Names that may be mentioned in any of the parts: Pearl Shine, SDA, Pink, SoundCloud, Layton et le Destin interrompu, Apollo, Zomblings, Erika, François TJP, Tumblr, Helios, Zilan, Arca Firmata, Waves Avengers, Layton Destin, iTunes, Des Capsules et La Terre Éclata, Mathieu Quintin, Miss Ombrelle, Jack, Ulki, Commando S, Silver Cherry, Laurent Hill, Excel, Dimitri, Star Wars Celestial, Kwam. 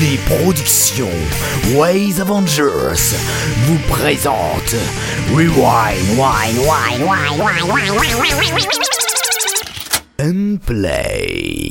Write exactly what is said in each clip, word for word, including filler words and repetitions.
Les productions Waves Avengers vous présente Rewind, Wine, Wine, Wine, Wine, Wine, Wine, Wine, and Play.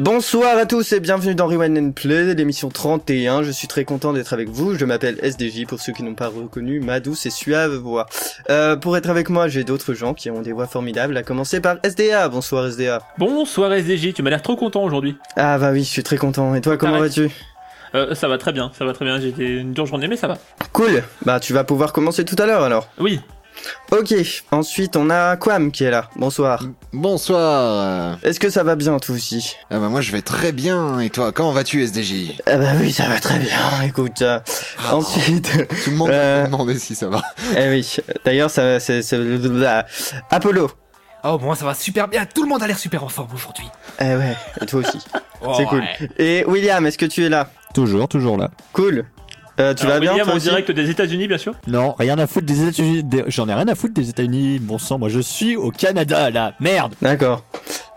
Bonsoir à tous et bienvenue dans Rewind and Play, l'émission trente et un. Je suis très content d'être avec vous. Je m'appelle S D J pour ceux qui n'ont pas reconnu ma douce et suave voix. Euh, pour être avec moi, j'ai d'autres gens qui ont des voix formidables, à commencer par S D A. Bonsoir S D A. Bonsoir S D J, tu m'as l'air trop content aujourd'hui. Ah bah oui, je suis très content. Et toi, comment vas-tu ? Euh, ça va très bien, ça va très bien. J'ai été une dure journée, mais ça va. Cool. Bah tu vas pouvoir commencer tout à l'heure alors. Oui. Ok, ensuite on a Kwam qui est là, bonsoir. Bonsoir. Est-ce que ça va bien toi aussi ? Ah bah moi je vais très bien, et toi, comment vas-tu S D J ? Ah bah oui ça va très bien, écoute, euh, oh, ensuite... Tout le monde euh... m'a demandé si ça va. Eh oui, d'ailleurs ça, c'est, c'est... Apollo. Oh bon, ça va super bien, tout le monde a l'air super en forme aujourd'hui. Eh ouais, et toi aussi, oh, c'est cool. Ouais. Et William, est-ce que tu es là ? Toujours, toujours là. Cool. Euh, tu Alors, vas bien William, toi en direct des États-Unis bien sûr. Non, rien à foutre des États-Unis. Des... J'en ai rien à foutre des États-Unis. Bon sang, moi je suis au Canada là. Merde. D'accord.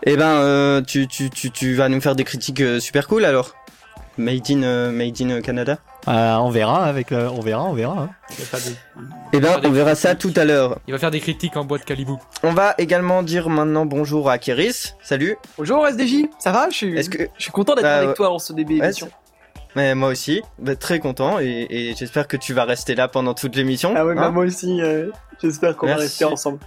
Eh ben, euh, tu tu tu tu vas nous faire des critiques euh, super cool alors. Made in euh, Made in Canada. Euh, on verra avec le... on verra on verra. Hein. Des... Eh ben, on verra ça tout à l'heure. Il va faire des critiques en boîte Calibou. On va également dire maintenant bonjour à Keris. Salut. Bonjour S D J. Ça va ? Je suis. Est-ce que je suis content d'être euh... avec toi dans ce début d'émission. Ouais, mais moi aussi, bah, très content et, et j'espère que tu vas rester là pendant toute l'émission. Ah ouais, hein bah moi aussi, euh, j'espère qu'on Merci. va rester ensemble.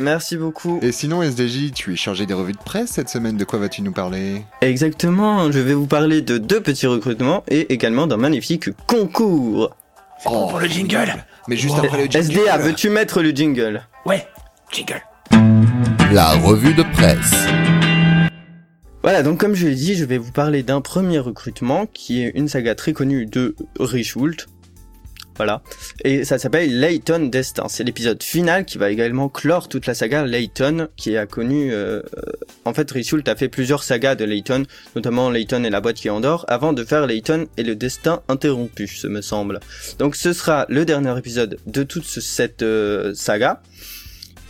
Merci beaucoup. Et sinon S D J, tu es chargé des revues de presse cette semaine, de quoi vas-tu nous parler ? Exactement, je vais vous parler de deux petits recrutements et également d'un magnifique concours. C'est bon oh, pour le jingle. Mais juste oh, après le jingle. S D A, veux-tu mettre le jingle ? Ouais, jingle. La revue de presse. Voilà, donc comme je l'ai dit, je vais vous parler d'un premier recrutement qui est une saga très connue de Richulte. Voilà. Et ça s'appelle Layton Destin. C'est l'épisode final qui va également clore toute la saga Layton qui a connu... Euh... En fait, Richulte a fait plusieurs sagas de Layton, notamment Layton et la boîte qui endort, avant de faire Layton et le destin interrompu, ce me semble. Donc ce sera le dernier épisode de toute ce, cette euh, saga.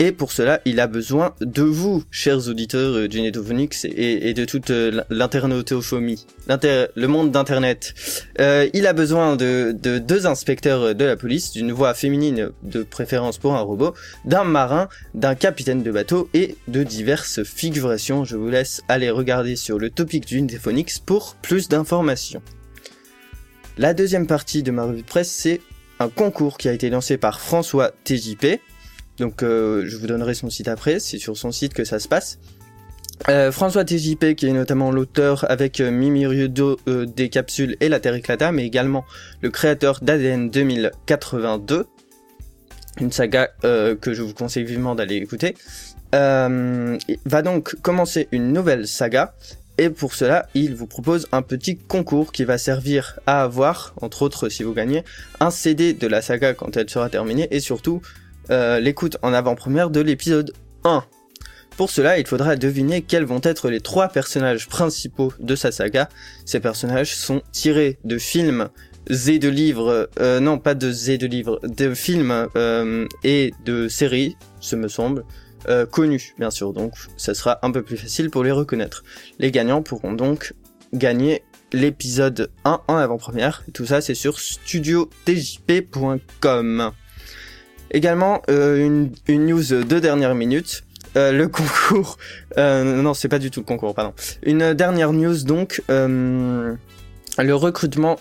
Et pour cela, il a besoin de vous, chers auditeurs du Netophonix et, et de toute l'internautophonie, l'inter, le monde d'Internet. Euh, il a besoin de, de deux inspecteurs de la police, d'une voix féminine de préférence pour un robot, d'un marin, d'un capitaine de bateau et de diverses figurations. Je vous laisse aller regarder sur le topic du Netophonix pour plus d'informations. La deuxième partie de ma revue de presse, c'est un concours qui a été lancé par François T J P. Donc euh, je vous donnerai son site après, c'est sur son site que ça se passe. Euh, François T J P qui est notamment l'auteur avec euh, Mimi Riodo euh, des capsules et la Terre éclata, mais également le créateur d'A D N deux mille quatre-vingt-deux, une saga euh, que je vous conseille vivement d'aller écouter, euh, va donc commencer une nouvelle saga. Et pour cela, il vous propose un petit concours qui va servir à avoir, entre autres si vous gagnez, un C D de la saga quand elle sera terminée et surtout... Euh, l'écoute en avant-première de l'épisode un. Pour cela, il faudra deviner quels vont être les trois personnages principaux de sa saga. Ces personnages sont tirés de films et de livres, euh, non pas de et de livres, de films euh, et de séries, ce me semble, euh, connus bien sûr, donc ça sera un peu plus facile pour les reconnaître. Les gagnants pourront donc gagner l'épisode un en avant-première, tout ça c'est sur studio t j p point com. Également, euh, une, une news de dernière minute, euh, le concours, euh, non c'est pas du tout le concours, pardon, une dernière news donc, euh, le recrutement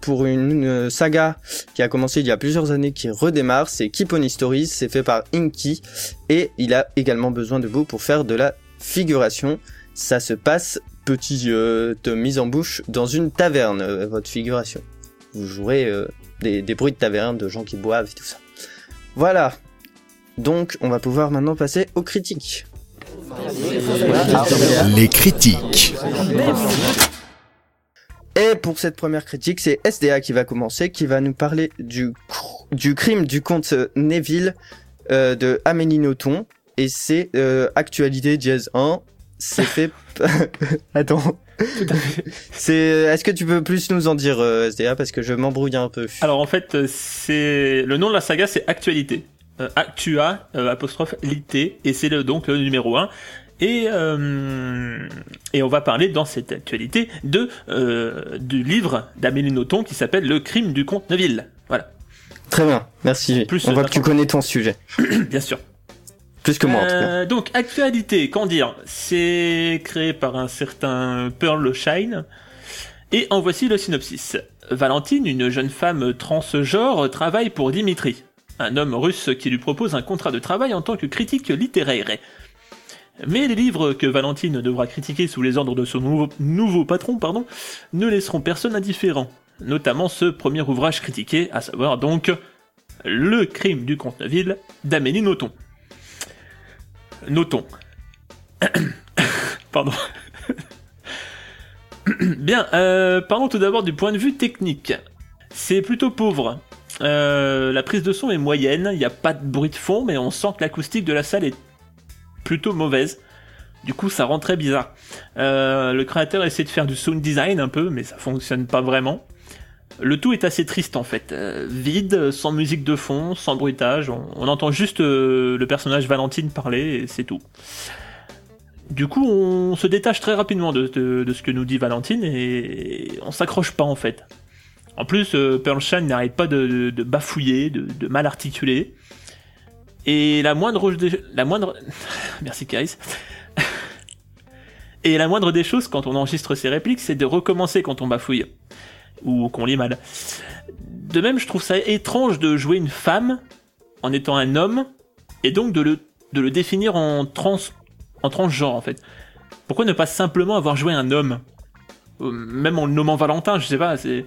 pour une saga qui a commencé il y a plusieurs années qui redémarre, c'est Keep on Stories, c'est fait par Inky, et il a également besoin de vous pour faire de la figuration, ça se passe, petite euh, mise en bouche, dans une taverne, euh, votre figuration, vous jouerez euh, des, des bruits de taverne, de gens qui boivent et tout ça. Voilà, donc on va pouvoir maintenant passer aux critiques. Les critiques. Et pour cette première critique, c'est S D A qui va commencer, qui va nous parler du, du crime du comte Neville euh, de Amélie Nothomb. Et c'est euh, Actualité Jazz un, c'est fait... Attends... Tout à fait. C'est... Est-ce que tu peux plus nous en dire, euh, S D A, parce que je m'embrouille un peu. Alors en fait, c'est le nom de la saga, c'est Actualité. Euh, Actua euh, apostrophe lité, et c'est le, donc le numéro un. Et euh, et on va parler dans cette actualité de euh, du livre d'Amélie Nothomb qui s'appelle Le crime du comte Neville. Voilà. Très bien, merci. Plus, on voit que tu connais ton sujet. Bien sûr. Plus que moi, en tout cas. Euh, donc, actualité, qu'en dire ? C'est créé par un certain Pearl Shine. Et en voici le synopsis. Valentine, une jeune femme transgenre, travaille pour Dimitri, un homme russe qui lui propose un contrat de travail en tant que critique littéraire. Mais les livres que Valentine devra critiquer sous les ordres de son nouveau, nouveau patron, pardon, ne laisseront personne indifférent. Notamment ce premier ouvrage critiqué, à savoir donc Le crime du comte Neville d'Amélie Nothomb. Notons. Pardon. Bien, euh, parlons tout d'abord du point de vue technique. C'est plutôt pauvre. Euh, la prise de son est moyenne, il n'y a pas de bruit de fond, mais on sent que l'acoustique de la salle est plutôt mauvaise. Du coup, ça rend très bizarre. Euh, le créateur essaie de faire du sound design un peu, mais ça fonctionne pas vraiment. Le tout est assez triste en fait, euh, vide, sans musique de fond, sans bruitage, on, on entend juste euh, le personnage Valentine parler et c'est tout. Du coup on se détache très rapidement de, de, de ce que nous dit Valentine et on s'accroche pas en fait. En plus euh, Pearl Shine n'arrête pas de, de, de bafouiller, de, de mal articuler, et la moindre... Des, la moindre... Merci Keris. Et la moindre des choses quand on enregistre ses répliques, c'est de recommencer quand on bafouille. Ou qu'on lit mal. De même, je trouve ça étrange de jouer une femme en étant un homme, et donc de le, de le définir en trans, en transgenre en fait. Pourquoi ne pas simplement avoir joué un homme, même en le nommant Valentin, je sais pas, c'est,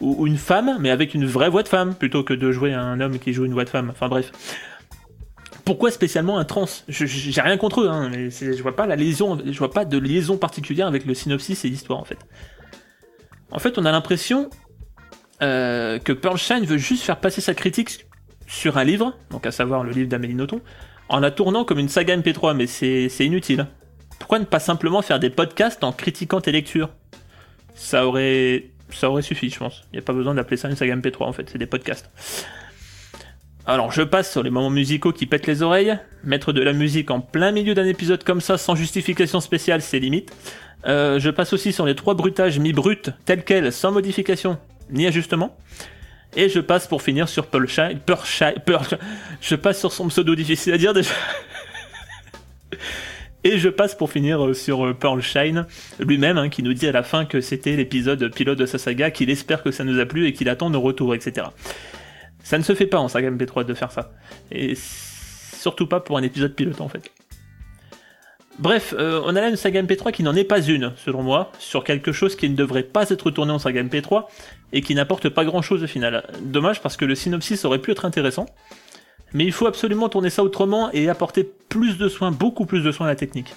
ou, ou une femme, mais avec une vraie voix de femme, plutôt que de jouer un homme qui joue une voix de femme. Enfin bref. Pourquoi spécialement un trans ? je, J'ai rien contre eux, hein, mais c'est, je vois pas la liaison, je vois pas de liaison particulière avec le synopsis et l'histoire en fait. En fait, on a l'impression euh, que Pearl Shine veut juste faire passer sa critique sur un livre, donc à savoir le livre d'Amélie Nothomb, en la tournant comme une saga M P trois, mais c'est, c'est inutile. Pourquoi ne pas simplement faire des podcasts en critiquant tes lectures ? Ça aurait, ça aurait suffi, je pense. Il n'y a pas besoin d'appeler ça une saga M P trois, en fait, c'est des podcasts. Alors, je passe sur les moments musicaux qui pètent les oreilles. Mettre de la musique en plein milieu d'un épisode comme ça, sans justification spéciale, c'est limite. Euh, je passe aussi sur les trois bruitages mi-bruts, tels quels, sans modification, ni ajustement. Et je passe pour finir sur Pearl Shine, Pearl Shine, Pearl Shine. Je passe sur son pseudo difficile à dire déjà. Et je passe pour finir sur Pearl Shine lui-même, hein, qui nous dit à la fin que c'était l'épisode pilote de sa saga, qu'il espère que ça nous a plu et qu'il attend nos retours, et cetera. Ça ne se fait pas en saga M P trois de faire ça. Et surtout pas pour un épisode pilote en fait. Bref, euh, on a là une saga M P trois qui n'en est pas une, selon moi, sur quelque chose qui ne devrait pas être tourné en saga M P trois, et qui n'apporte pas grand chose au final. Dommage parce que le synopsis aurait pu être intéressant, mais il faut absolument tourner ça autrement et apporter plus de soins, beaucoup plus de soins à la technique.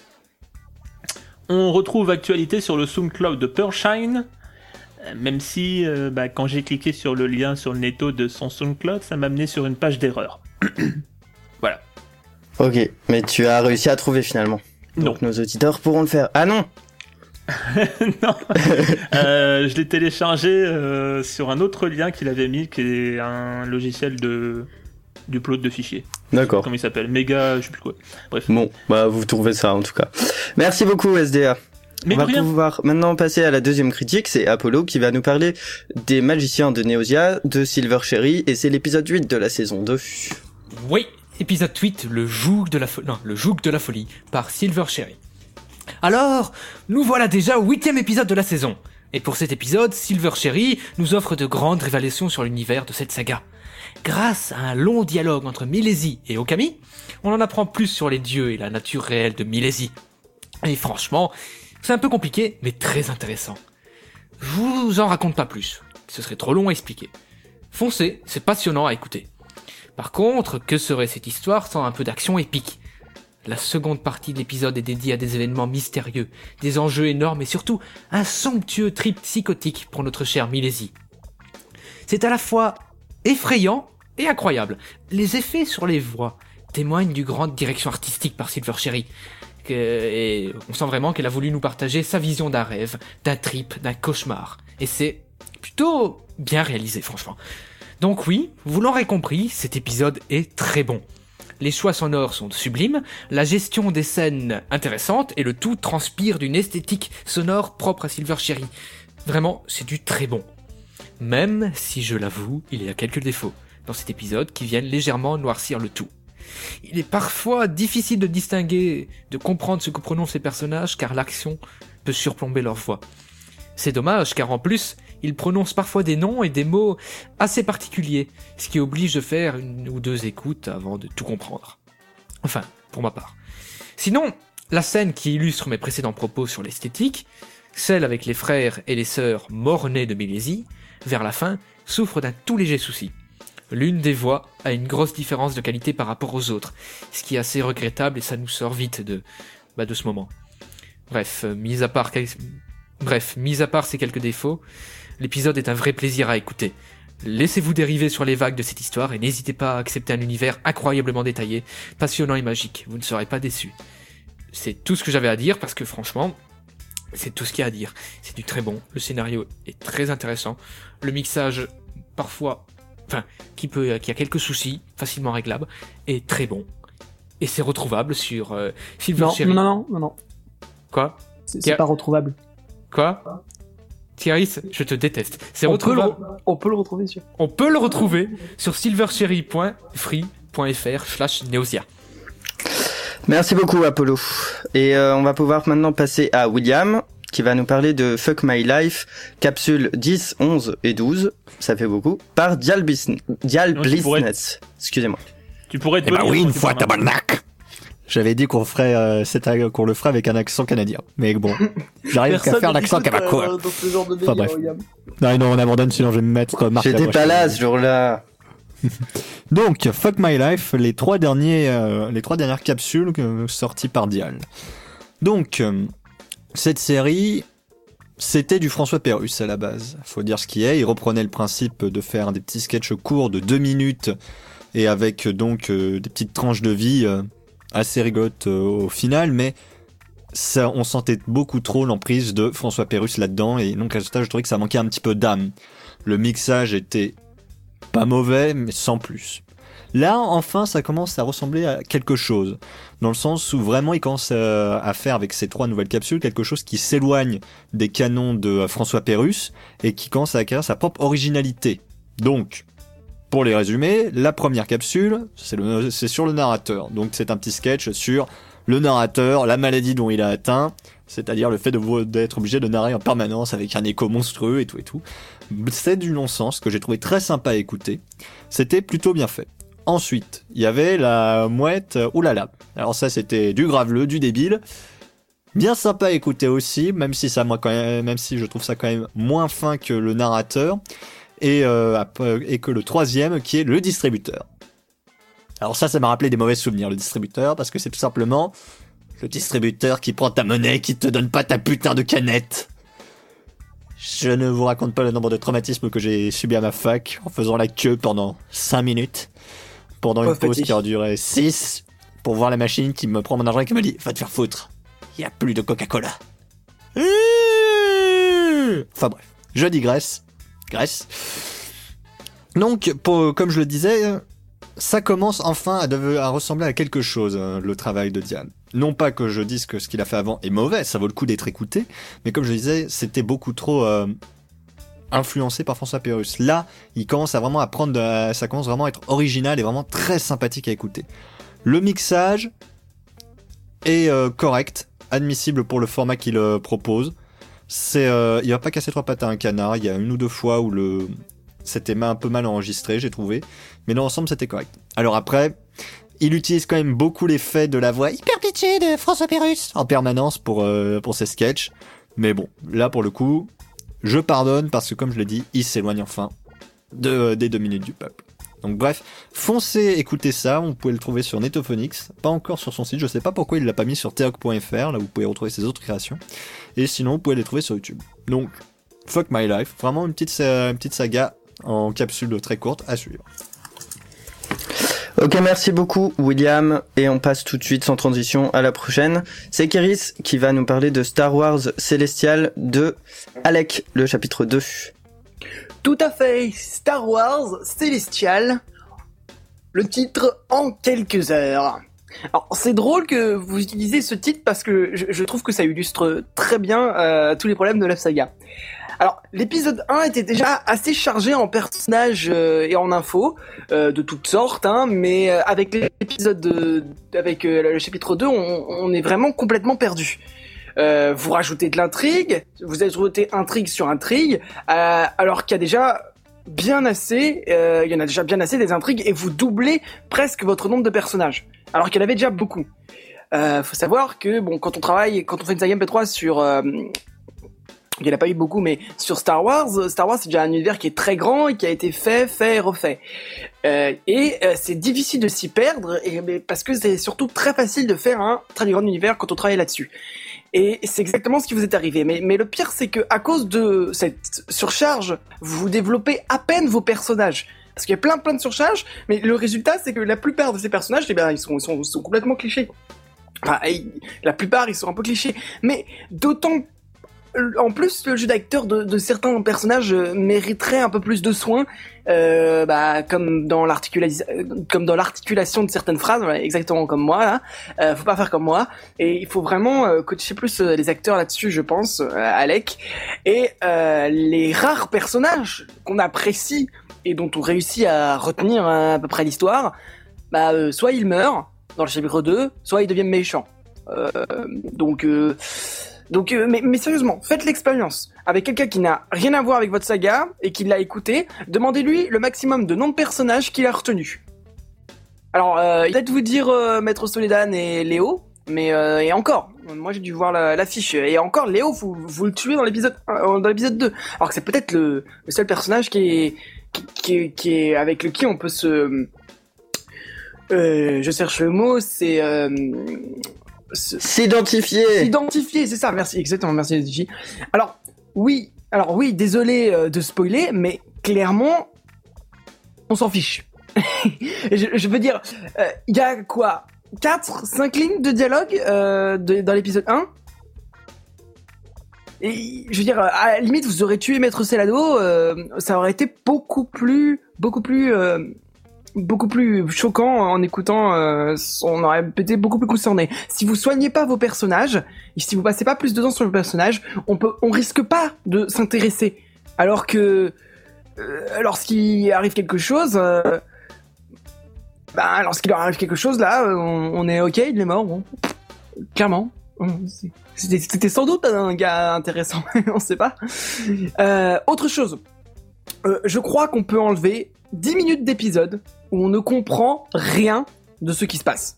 On retrouve actualité sur le SoundCloud de Pearl Shine, même si, euh, bah, quand j'ai cliqué sur le lien sur le netto de son SoundCloud, ça m'a amené sur une page d'erreur. Voilà. Ok, mais tu as réussi à trouver finalement. Donc non. Nos auditeurs pourront le faire. Ah non. Non. euh, je l'ai téléchargé euh, sur un autre lien qu'il avait mis, qui est un logiciel de du upload de fichiers. D'accord. Comment il s'appelle ? Mega, je sais plus quoi. Bref. Bon, bah vous trouvez ça en tout cas. Merci beaucoup S D A. Mais on va rien. Pouvoir maintenant passer à la deuxième critique, c'est Apollo qui va nous parler des magiciens de Neosia, de Silver Cherry, et c'est l'épisode huit de la saison deux. Oui. Épisode huit, le joug de la fo- non, le joug de la folie, par Silver Cherry. Alors, nous voilà déjà au huitième épisode de la saison. Et pour cet épisode, Silver Cherry nous offre de grandes révélations sur l'univers de cette saga. Grâce à un long dialogue entre Milésie et Okami, on en apprend plus sur les dieux et la nature réelle de Milésie. Et franchement, c'est un peu compliqué, mais très intéressant. Je vous en raconte pas plus, ce serait trop long à expliquer. Foncez, c'est passionnant à écouter. Par contre, que serait cette histoire sans un peu d'action épique ? La seconde partie de l'épisode est dédiée à des événements mystérieux, des enjeux énormes et surtout un somptueux trip psychotique pour notre chère Milésie. C'est à la fois effrayant et incroyable. Les effets sur les voix témoignent d'une grande direction artistique par Silver Cherry, et on sent vraiment qu'elle a voulu nous partager sa vision d'un rêve, d'un trip, d'un cauchemar. Et c'est plutôt bien réalisé, franchement. Donc oui, vous l'aurez compris, cet épisode est très bon. Les choix sonores sont sublimes, la gestion des scènes intéressante et le tout transpire d'une esthétique sonore propre à Silver Cherry. Vraiment, c'est du très bon. Même si, je l'avoue, il y a quelques défauts dans cet épisode qui viennent légèrement noircir le tout. Il est parfois difficile de distinguer, de comprendre ce que prononcent ces personnages car l'action peut surplomber leur voix. C'est dommage car en plus, ils prononcent parfois des noms et des mots assez particuliers, ce qui oblige de faire une ou deux écoutes avant de tout comprendre. Enfin, pour ma part. Sinon, la scène qui illustre mes précédents propos sur l'esthétique, celle avec les frères et les sœurs mort-nés de Milésie, vers la fin, souffre d'un tout léger souci. L'une des voix a une grosse différence de qualité par rapport aux autres, ce qui est assez regrettable et ça nous sort vite de, bah, de ce moment. Bref, mis à part, bref, mis à part ces quelques défauts, l'épisode est un vrai plaisir à écouter. Laissez-vous dériver sur les vagues de cette histoire et n'hésitez pas à accepter un univers incroyablement détaillé, passionnant et magique. Vous ne serez pas déçus. C'est tout ce que j'avais à dire parce que franchement, c'est tout ce qu'il y a à dire. C'est du très bon. Le scénario est très intéressant. Le mixage, parfois, enfin, qui peut, qui a quelques soucis, facilement réglables, est très bon. Et c'est retrouvable sur euh, Silver Cherry. Non, non, non, non. Quoi ? C'est, c'est a... pas retrouvable. Quoi ? Keris, je te déteste. C'est on retrouvable. Peut le... On peut le retrouver sur. On peut le retrouver sur silvercherry point free point f r slash neosia. Merci beaucoup Apollo. Et euh, on va pouvoir maintenant passer à William qui va nous parler de Fuck My Life, capsule dix, onze et douze, ça fait beaucoup, par Dial Business. Dial non, Business. Tu pourrais... Excusez-moi. Tu pourrais te eh bah oui, une fois tabarnak. J'avais dit qu'on ferait euh, cette, qu'on le ferait avec un accent canadien. Mais bon, j'arrive qu'à faire l'accent québécois. Euh, dans ce genre de délire, enfin, bref. William. Non, non, on abandonne sinon je vais me mettre Marc. J'étais pas là ce jour-là. Donc, Fuck My Life, les trois derniers, euh, les trois dernières capsules euh, sorties par Dial. Donc, euh, cette série, c'était du François Pérusse à la base. Faut dire ce qu'il est. Il reprenait le principe de faire des petits sketchs courts de deux minutes et avec donc euh, des petites tranches de vie euh, assez rigolotes euh, au final, mais ça, on sentait beaucoup trop l'emprise de François Pérusse là-dedans et donc à ce stade, je trouvais que ça manquait un petit peu d'âme. Le mixage était pas mauvais, mais sans plus. Là, enfin, ça commence à ressembler à quelque chose, dans le sens où vraiment il commence euh, à faire avec ces trois nouvelles capsules quelque chose qui s'éloigne des canons de euh, François Pérusse et qui commence à acquérir sa propre originalité. Donc, pour les résumer, la première capsule, c'est, le, c'est sur le narrateur. Donc, c'est un petit sketch sur le narrateur, la maladie dont il a atteint, c'est-à-dire le fait de, d'être obligé de narrer en permanence avec un écho monstrueux et tout et tout. C'est du non-sens que j'ai trouvé très sympa à écouter. C'était plutôt bien fait. Ensuite, il y avait la mouette oulala. Alors ça, c'était du graveleux, du débile. Bien sympa à écouter aussi, même si ça, moi, quand même, même si je trouve ça quand même moins fin que le narrateur. Et, euh, et que le troisième, qui est le distributeur. Alors ça, ça m'a rappelé des mauvais souvenirs, le distributeur, parce que c'est tout simplement le distributeur qui prend ta monnaie, qui te donne pas ta putain de canette. Je ne vous raconte pas le nombre de traumatismes que j'ai subi à ma fac en faisant la queue pendant cinq minutes, pendant oh, une pause qui a duré six, pour voir la machine qui me prend mon argent et qui me dit « Va te faire foutre, il n'y a plus de Coca-Cola. » Enfin bref, je digresse. Grèce. Donc, pour, comme je le disais, ça commence enfin à, deve- à ressembler à quelque chose, le travail de Diane. Non pas que je dise que ce qu'il a fait avant est mauvais, ça vaut le coup d'être écouté, mais comme je le disais, c'était beaucoup trop euh, influencé par François Pérusse. Là, il commence à vraiment à prendre, de, ça commence vraiment à être original et vraiment très sympathique à écouter. Le mixage est euh, correct, admissible pour le format qu'il euh, propose. C'est, euh, il va pas casser trois pattes à un canard. Il y a une ou deux fois où le c'était un peu mal enregistré, j'ai trouvé, mais dans l'ensemble c'était correct. Alors après. Il utilise quand même beaucoup l'effet de la voix hyper pitchée de François Pérusse en permanence pour, euh, pour ses sketchs. Mais bon, là pour le coup, je pardonne parce que comme je l'ai dit, il s'éloigne enfin de, euh, des deux minutes du peuple. Donc bref, foncez, écoutez ça, vous pouvez le trouver sur Netophonix, pas encore sur son site, je sais pas pourquoi il l'a pas mis sur teoc point f r, là vous pouvez retrouver ses autres créations. Et sinon, vous pouvez les trouver sur YouTube. Donc, Fuck My Life, vraiment une petite, euh, une petite saga en capsule très courte à suivre. Ok, merci beaucoup William, et on passe tout de suite sans transition à la prochaine. C'est Keris qui va nous parler de Star Wars Celestial de Alec, le chapitre deux. Tout à fait, Star Wars Celestial, le titre en quelques heures. Alors c'est drôle que vous utilisez ce titre parce que je, je trouve que ça illustre très bien euh, tous les problèmes de la saga. Alors l'épisode un était déjà assez chargé en personnages euh, et en infos euh, de toutes sortes, hein, mais euh, avec l'épisode de, avec euh, le chapitre deux, on, on est vraiment complètement perdu. Euh, vous rajoutez de l'intrigue, vous ajoutez intrigue sur intrigue, euh, alors qu'il y a déjà bien assez, euh, il y en a déjà bien assez des intrigues, et vous doublez presque votre nombre de personnages, alors qu'il y en avait déjà beaucoup. Euh, faut savoir que bon, quand on travaille, quand on fait une saga M P trois sur euh, il n'y en a pas eu beaucoup, mais sur Star Wars, Star Wars c'est déjà un univers qui est très grand et qui a été fait, fait et refait. Euh, et euh, c'est difficile de s'y perdre, et, mais, parce que c'est surtout très facile de faire un très grand univers quand on travaille là-dessus. Et c'est exactement ce qui vous est arrivé. Mais, mais le pire, c'est que à cause de cette surcharge, vous développez à peine vos personnages. Parce qu'il y a plein plein de surcharges, mais le résultat, c'est que la plupart de ces personnages, eh bien, ils sont, ils sont, ils sont complètement clichés. Enfin, la plupart, ils sont un peu clichés. Mais d'autant en plus, le jeu d'acteur de, de certains personnages mériterait un peu plus de soins, euh, bah, comme dans l'articulation, comme dans l'articulation de certaines phrases, exactement comme moi, là. Euh, faut pas faire comme moi. Et il faut vraiment euh, coacher plus les acteurs là-dessus, je pense, euh, Alec. Et euh, les rares personnages qu'on apprécie et dont on réussit à retenir à peu près l'histoire, bah, euh, soit ils meurent dans le chapitre deux, soit ils deviennent méchants. Euh, donc... Euh, Donc, euh, mais, mais sérieusement, faites l'expérience avec quelqu'un qui n'a rien à voir avec votre saga et qui l'a écouté. Demandez-lui le maximum de noms de personnages qu'il a retenus. Alors, euh, peut-être vous dire euh, Maître Soledad et Léo, mais euh, et encore. Moi, j'ai dû voir la, l'affiche. Et encore, Léo, vous, vous le tuez dans l'épisode euh, dans l'épisode deux. Alors que c'est peut-être le, le seul personnage qui est qui, qui, est, qui est avec le qui on peut se. Euh, je cherche le mot. C'est. Euh, S- S'identifier S'identifier, c'est ça, merci, exactement, merci S D J. Alors, oui, alors oui, désolé euh, de spoiler, mais clairement, on s'en fiche. je, je veux dire, il euh, y a quoi, quatre, cinq lignes de dialogue euh, de, dans l'épisode un. Et je veux dire, à la limite, vous aurez tué Maître Celado, euh, ça aurait été beaucoup plus, beaucoup plus... Euh, beaucoup plus choquant en écoutant, euh, on aurait été beaucoup plus concerné. Si vous soignez pas vos personnages, et si vous passez pas plus de temps sur vos personnages, on peut, on risque pas de s'intéresser. Alors que, euh, lorsqu'il arrive quelque chose, euh, bah, lorsqu'il leur arrive quelque chose, là, on, on est ok, il est mort, bon. Clairement. C'était, c'était sans doute un gars intéressant, on sait pas. Euh, autre chose. Euh, je crois qu'on peut enlever dix minutes d'épisode où on ne comprend rien de ce qui se passe.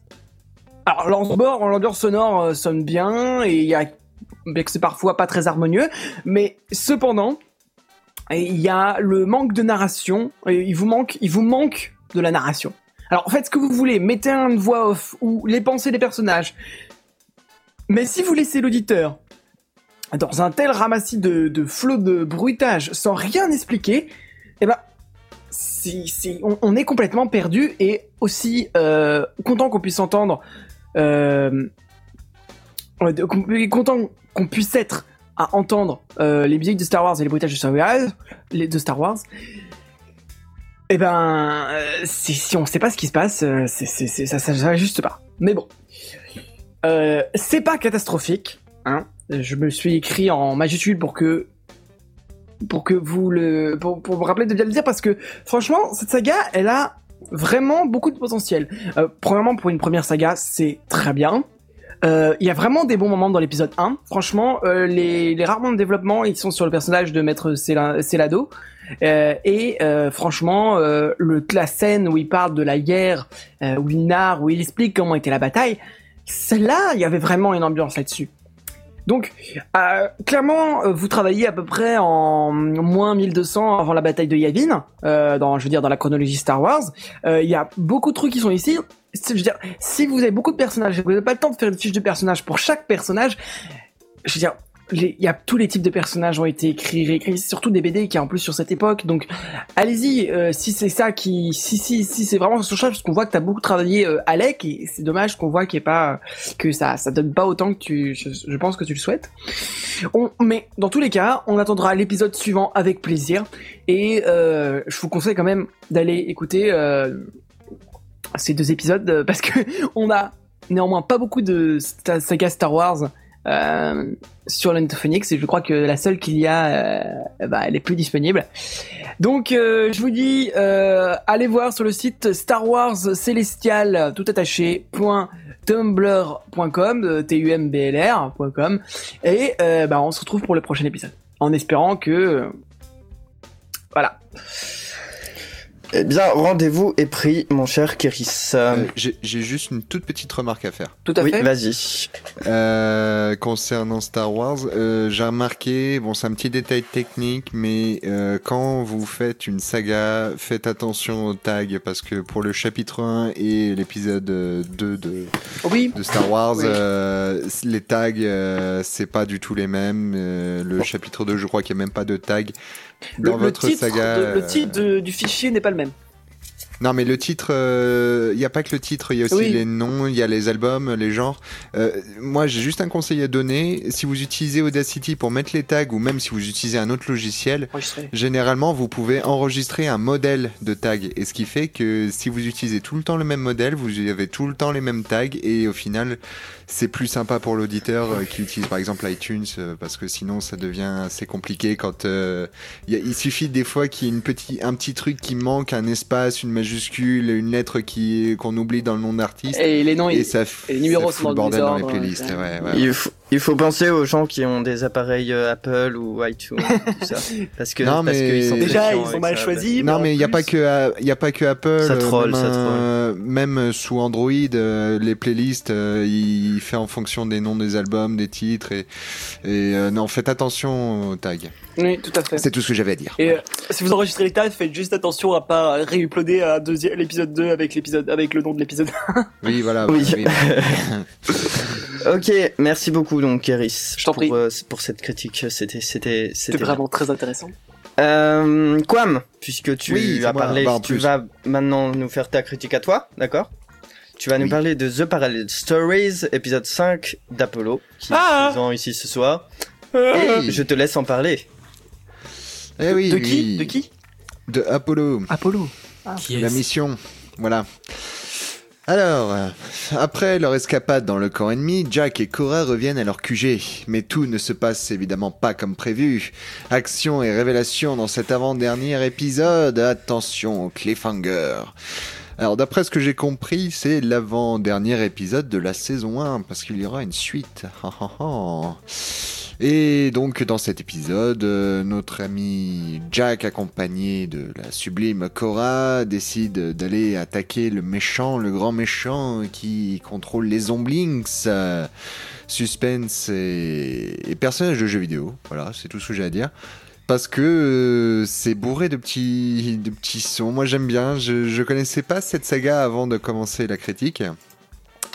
Alors, l'ambiance, l'ambiance sonore euh, sonne bien, et il y a, bien que c'est parfois pas très harmonieux, mais cependant, il y a le manque de narration, et il vous manque, il vous manque de la narration. Alors, faites ce que vous voulez, mettez une voix off, ou les pensées des personnages, mais si vous laissez l'auditeur dans un tel ramassis de, de flots de bruitage sans rien expliquer, eh ben, Si, si, on, on est complètement perdu, et aussi euh, content qu'on puisse entendre, euh, content qu'on puisse être à entendre euh, les musiques de Star Wars et les bruitages de Star Wars, les, de Star Wars. Et ben, euh, si, si on sait pas ce qui se passe, euh, c'est, c'est, c'est, ça, ça, ça juste pas. Mais bon, euh, c'est pas catastrophique. Hein, je me suis écrit en majuscule pour que. Pour que vous le, pour, pour vous rappeler de bien le dire, parce que franchement cette saga elle a vraiment beaucoup de potentiel. Euh, premièrement, pour une première saga c'est très bien. Il euh, y a vraiment des bons moments dans l'épisode un. Franchement, euh, les les rares moments de développement ils sont sur le personnage de Maître Celado. Euh, et euh, franchement, euh, le la scène où il parle de la guerre, euh, où il narre, où il explique comment était la bataille, celle-là il y avait vraiment une ambiance là-dessus. Donc, euh, clairement, euh, vous travaillez à peu près en moins mille deux cents avant la bataille de Yavin, euh, dans, je veux dire, dans la chronologie Star Wars. Il euh, y a beaucoup de trucs qui sont ici. Je veux dire, si vous avez beaucoup de personnages et que vous n'avez pas le temps de faire une fiche de personnages pour chaque personnage, je veux dire, les, y a, tous les types de personnages ont été écrits, réécrits, c'est surtout des B D qui est en plus sur cette époque, donc allez-y, euh, si c'est ça qui, si, si, si c'est vraiment son choix, parce qu'on voit que t'as beaucoup travaillé euh, Alec, et c'est dommage qu'on voit qu'il est pas, que ça, ça donne pas autant que tu, je, je pense que tu le souhaites. On, mais dans tous les cas, on attendra l'épisode suivant avec plaisir, et euh, je vous conseille quand même d'aller écouter euh, ces deux épisodes, parce que on a néanmoins pas beaucoup de saga Star Wars euh, sur le Netophonix, et je crois que la seule qu'il y a, euh, bah, elle est plus disponible. Donc euh, je vous dis, euh, allez voir sur le site Star Wars Celestial tout attaché .tumblr point com t u m b l r point com, et euh, bah, on se retrouve pour le prochain épisode, en espérant que euh, voilà. Eh bien, rendez-vous est pris, mon cher Keris. Euh, j'ai, j'ai juste une toute petite remarque à faire. Tout à oui, fait. Oui, vas-y. Euh, concernant Star Wars, euh, j'ai remarqué, bon, c'est un petit détail technique, mais euh, quand vous faites une saga, faites attention aux tags, parce que pour le chapitre un et l'épisode deux de, oui. de Star Wars, oui. euh, les tags, euh, c'est pas du tout les mêmes. Euh, le bon. Chapitre deux, je crois qu'il n'y a même pas de tags. Dans le, votre le titre, saga, de, euh... le titre de, du fichier n'est pas le même. Non, mais le titre, il euh, n'y a pas que le titre, il y a aussi oui. les noms, il y a les albums, les genres. Euh, moi, j'ai juste un conseil à donner. Si vous utilisez Audacity pour mettre les tags, ou même si vous utilisez un autre logiciel, généralement, vous pouvez enregistrer un modèle de tag. Et ce qui fait que si vous utilisez tout le temps le même modèle, vous avez tout le temps les mêmes tags. Et au final, c'est plus sympa pour l'auditeur euh, qui utilise, par exemple, iTunes, euh, parce que sinon, ça devient assez compliqué quand euh, y a, il suffit des fois qu'il y ait une petit, un petit truc qui manque, un espace, une majuscule, une lettre qui qu'on oublie dans le nom d'artiste, et les noms et, et ça, et les numéros ça fout le bordel dans les playlists. Ouais. Ouais, ouais, ouais. Il, faut, il faut penser aux gens qui ont des appareils Apple ou iTunes, tout ça, parce que non, parce mais... qu'ils sont déjà ils sont mal ça, choisis. Non mais il y a pas que il y a pas que Apple. Ça troll, même, ça troll. Même sous Android, euh, les playlists, euh, il fait en fonction des noms des albums, des titres, et, et euh, non, faites attention aux tags. Oui, tout à fait. C'est tout ce que j'avais à dire. Et euh, si vous enregistrez les tags, faites juste attention à pas réuploader à deuxi- l'épisode deux avec l'épisode avec le nom de l'épisode. Oui, voilà. Oui. Oui. Ok, merci beaucoup donc Keris. Je t'en prie. Euh, pour cette critique, c'était c'était c'était, c'était vraiment bien. Très intéressant. Euh, Kwam, puisque tu oui, as parlé, bah, tu plus. vas maintenant nous faire ta critique à toi, d'accord? Tu vas oui. nous parler de The Parallel Stories, épisode cinq d'Apollo, qui ah est présent ici ce soir. Ah Et je te laisse en parler. Eh oui, de, de qui oui. De qui De Apollo. Apollo. Ah. Qui La mission. Voilà. Alors, euh, après leur escapade dans le camp ennemi, Jack et Cora reviennent à leur Q G. Mais tout ne se passe évidemment pas comme prévu. Action et révélation dans cet avant-dernier épisode. Attention au cliffhanger. Alors, d'après ce que j'ai compris, c'est l'avant-dernier épisode de la saison un, parce qu'il y aura une suite. Et donc, dans cet épisode, notre ami Jack, accompagné de la sublime Cora, décide d'aller attaquer le méchant, le grand méchant qui contrôle les Zomblings. Suspense et, et personnages de jeux vidéo. Voilà, c'est tout ce que j'ai à dire. Parce que euh, c'est bourré de petits, de petits sons. Moi, j'aime bien. Je ne connaissais pas cette saga avant de commencer la critique.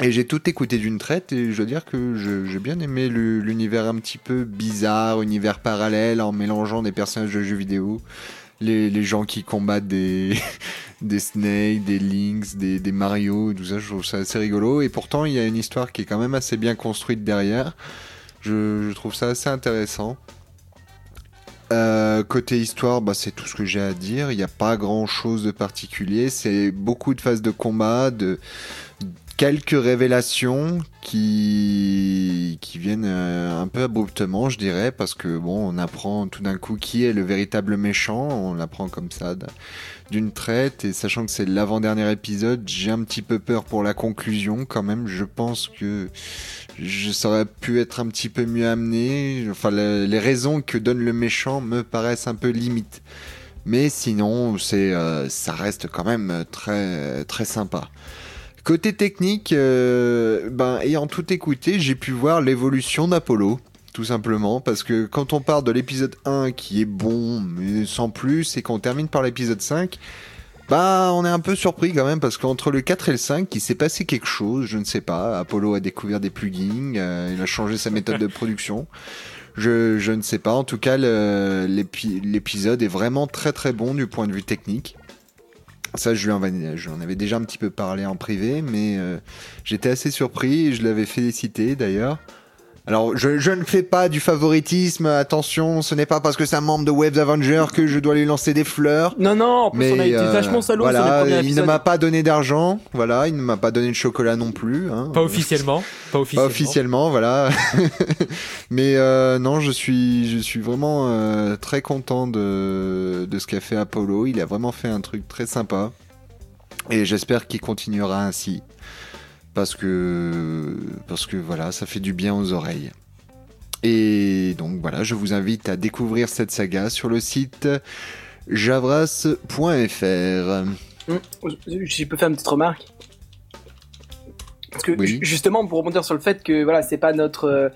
Et j'ai tout écouté d'une traite. Et je dois dire que je, j'ai bien aimé le, l'univers un petit peu bizarre, univers parallèle, en mélangeant des personnages de jeux vidéo. Les, les gens qui combattent des, des Snake, des Lynx, des, des Mario, et tout ça. Je trouve ça assez rigolo. Et pourtant, il y a une histoire qui est quand même assez bien construite derrière. Je, je trouve ça assez intéressant. Euh, côté histoire, bah, c'est tout ce que j'ai à dire. Il n'y a pas grand chose de particulier. C'est beaucoup de phases de combat, de quelques révélations qui qui viennent euh, un peu abruptement, je dirais, parce que bon, on apprend tout d'un coup qui est le véritable méchant. On l'apprend comme ça d'une traite, et sachant que c'est l'avant-dernier épisode, j'ai un petit peu peur pour la conclusion quand même. Je pense que je, ça aurait pu être un petit peu mieux amené. Enfin, la, les raisons que donne le méchant me paraissent un peu limites, mais sinon c'est euh, ça reste quand même très très sympa. Côté technique, euh, ben, ayant tout écouté, j'ai pu voir l'évolution d'Apollo, tout simplement, parce que quand on part de l'épisode un qui est bon, mais sans plus, et qu'on termine par l'épisode cinq, bah, on est un peu surpris quand même, parce qu'entre le quatre et le cinq, il s'est passé quelque chose, je ne sais pas. Apollo a découvert des plugins, euh, il a changé sa méthode de production. je, je ne sais pas. En tout cas, le, l'épi- l'épisode est vraiment très très bon du point de vue technique. Ça, je lui en, je lui en avais déjà un petit peu parlé en privé, mais euh, j'étais assez surpris et je l'avais félicité d'ailleurs. Alors, je, je ne fais pas du favoritisme, attention, ce n'est pas parce que c'est un membre de Waves Avengers que je dois lui lancer des fleurs. Non, non, en plus, mais, on a été euh, vachement salaud voilà, sur les premiers épisodes. Il ne m'a pas donné d'argent, voilà, il ne m'a pas donné de chocolat non plus. Hein. Pas officiellement, pas officiellement. Pas officiellement, voilà. Mais euh, non, je suis, je suis vraiment euh, très content de, de ce qu'a fait Apollo, il a vraiment fait un truc très sympa. Et j'espère qu'il continuera ainsi. Parce que, parce que voilà, ça fait du bien aux oreilles. Et donc voilà, je vous invite à découvrir cette saga sur le site javras point f r. Je peux faire une petite remarque ? Parce que oui. Justement, pour rebondir sur le fait que voilà, c'est pas notre, euh,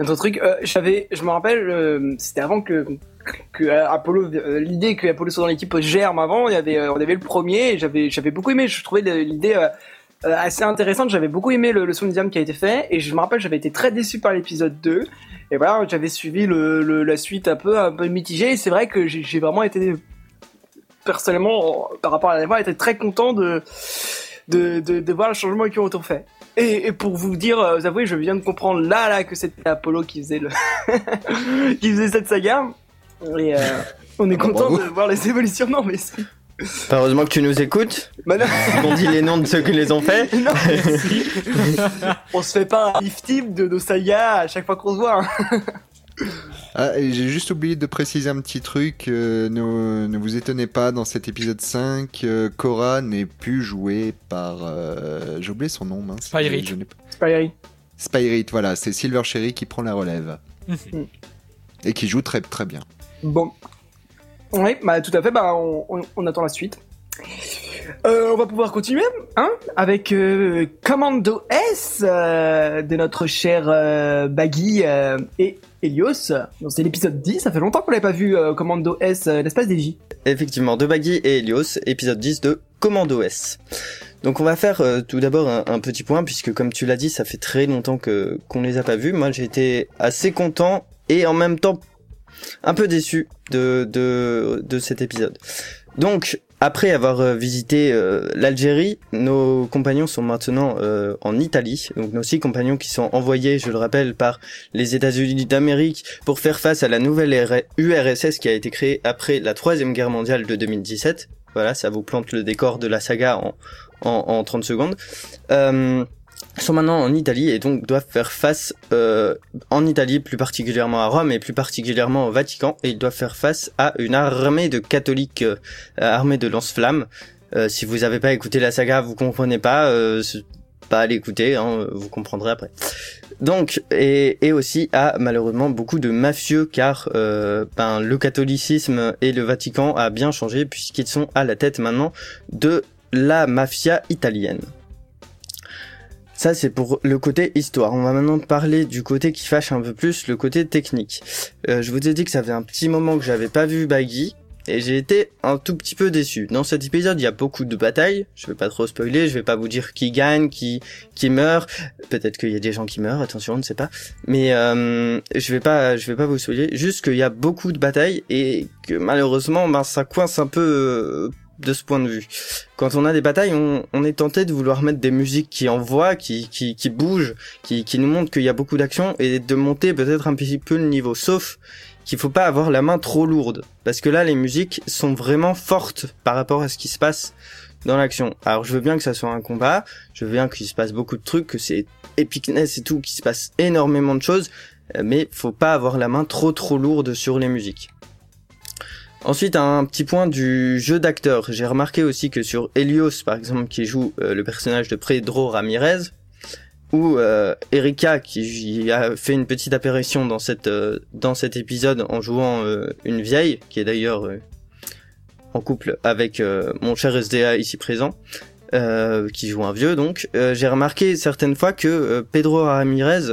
notre truc, euh, j'avais, je me rappelle, euh, c'était avant que... que Apollo, euh, l'idée que Apollo soit dans l'équipe germe avant, il y avait, euh, on avait le premier, et j'avais, j'avais beaucoup aimé, je trouvais l'idée... Euh, assez intéressante, j'avais beaucoup aimé le, le sound design qui a été fait, et je me rappelle j'avais été très déçu par l'épisode deux, et voilà, j'avais suivi le, le, la suite un peu, un peu mitigée, et c'est vrai que j'ai, j'ai vraiment été, personnellement, par rapport à l'avant, été très content de, de, de, de voir le changement qu'ils ont autour fait. Et, et pour vous dire, vous avouez, je viens de comprendre là, là, que c'était Apollo qui faisait, le qui faisait cette saga, et euh, on est ah, content bravo. De voir les évolutions, non mais c'est... Heureusement que tu nous écoutes. Bah non. On dit les noms de ceux qui les ont fait. Non, on se fait pas un lift-tip de nos sagas à chaque fois qu'on se voit. Ah, et j'ai juste oublié de préciser un petit truc. Euh, ne, ne vous étonnez pas, dans cet épisode cinq, euh, Cora n'est plus jouée par. Euh, j'ai oublié son nom. Hein, Spirite. Je n'ai... Spirite. Spirite, voilà, c'est Silver Cherry qui prend la relève. Mm-hmm. Et qui joue très très bien. Bon. Oui, bah, tout à fait, bah, on, on, on attend la suite. Euh, on va pouvoir continuer hein, avec euh, Commando S euh, de notre cher euh, Baggy euh, et Helios. Donc, c'est l'épisode dix, ça fait longtemps qu'on l'avait pas vu euh, Commando S, euh, l'espace des J. Effectivement, de Baggy et Helios, épisode dix de Commando S. Donc on va faire euh, tout d'abord un, un petit point, puisque comme tu l'as dit, ça fait très longtemps que, qu'on les a pas vus. Moi j'ai été assez content et en même temps un peu déçu de, de, de cet épisode. Donc, après avoir visité euh, l'Algérie, nos compagnons sont maintenant euh, en Italie. Donc, nos six compagnons qui sont envoyés, je le rappelle, par les États-Unis d'Amérique pour faire face à la nouvelle U R S S qui a été créée après la Troisième Guerre mondiale de deux mille dix-sept. Voilà, ça vous plante le décor de la saga en, en, en trente secondes. Euh... sont maintenant en Italie et donc doivent faire face euh, en Italie, plus particulièrement à Rome et plus particulièrement au Vatican, et ils doivent faire face à une armée de catholiques euh, armée de lance-flammes. Euh, si vous avez pas écouté la saga, vous comprenez pas, euh, pas à l'écouter, hein, vous comprendrez après. Donc et, et aussi à malheureusement beaucoup de mafieux, car euh, ben le catholicisme et le Vatican a bien changé puisqu'ils sont à la tête maintenant de la mafia italienne. Ça, c'est pour le côté histoire. On va maintenant parler du côté qui fâche un peu plus, le côté technique. Euh, je vous ai dit que ça fait un petit moment que j'avais pas vu Baggy, et j'ai été un tout petit peu déçu. Dans cet épisode, il y a beaucoup de batailles. Je vais pas trop spoiler, je vais pas vous dire qui gagne, qui qui meurt. Peut-être qu'il y a des gens qui meurent, attention, on ne sait pas. Mais euh, je vais pas, je vais pas vous spoiler. Juste qu'il y a beaucoup de batailles et que malheureusement, ben ça coince un peu. Euh, de ce point de vue. Quand on a des batailles, on, on est tenté de vouloir mettre des musiques qui envoient, qui, qui, qui bougent, qui, qui nous montrent qu'il y a beaucoup d'action et de monter peut-être un petit peu le niveau. Sauf qu'il faut pas avoir la main trop lourde. Parce que là, les musiques sont vraiment fortes par rapport à ce qui se passe dans l'action. Alors, je veux bien que ça soit un combat, je veux bien qu'il se passe beaucoup de trucs, que c'est epicness et tout, qu'il se passe énormément de choses, mais faut pas avoir la main trop trop lourde sur les musiques. Ensuite, un petit point du jeu d'acteur. J'ai remarqué aussi que sur Helios, par exemple, qui joue euh, le personnage de Pedro Ramirez, ou euh, Erika, qui a fait une petite apparition dans cette euh, dans cet épisode en jouant euh, une vieille, qui est d'ailleurs euh, en couple avec euh, mon cher S D A ici présent, euh, qui joue un vieux donc. Euh, j'ai remarqué certaines fois que euh, Pedro Ramirez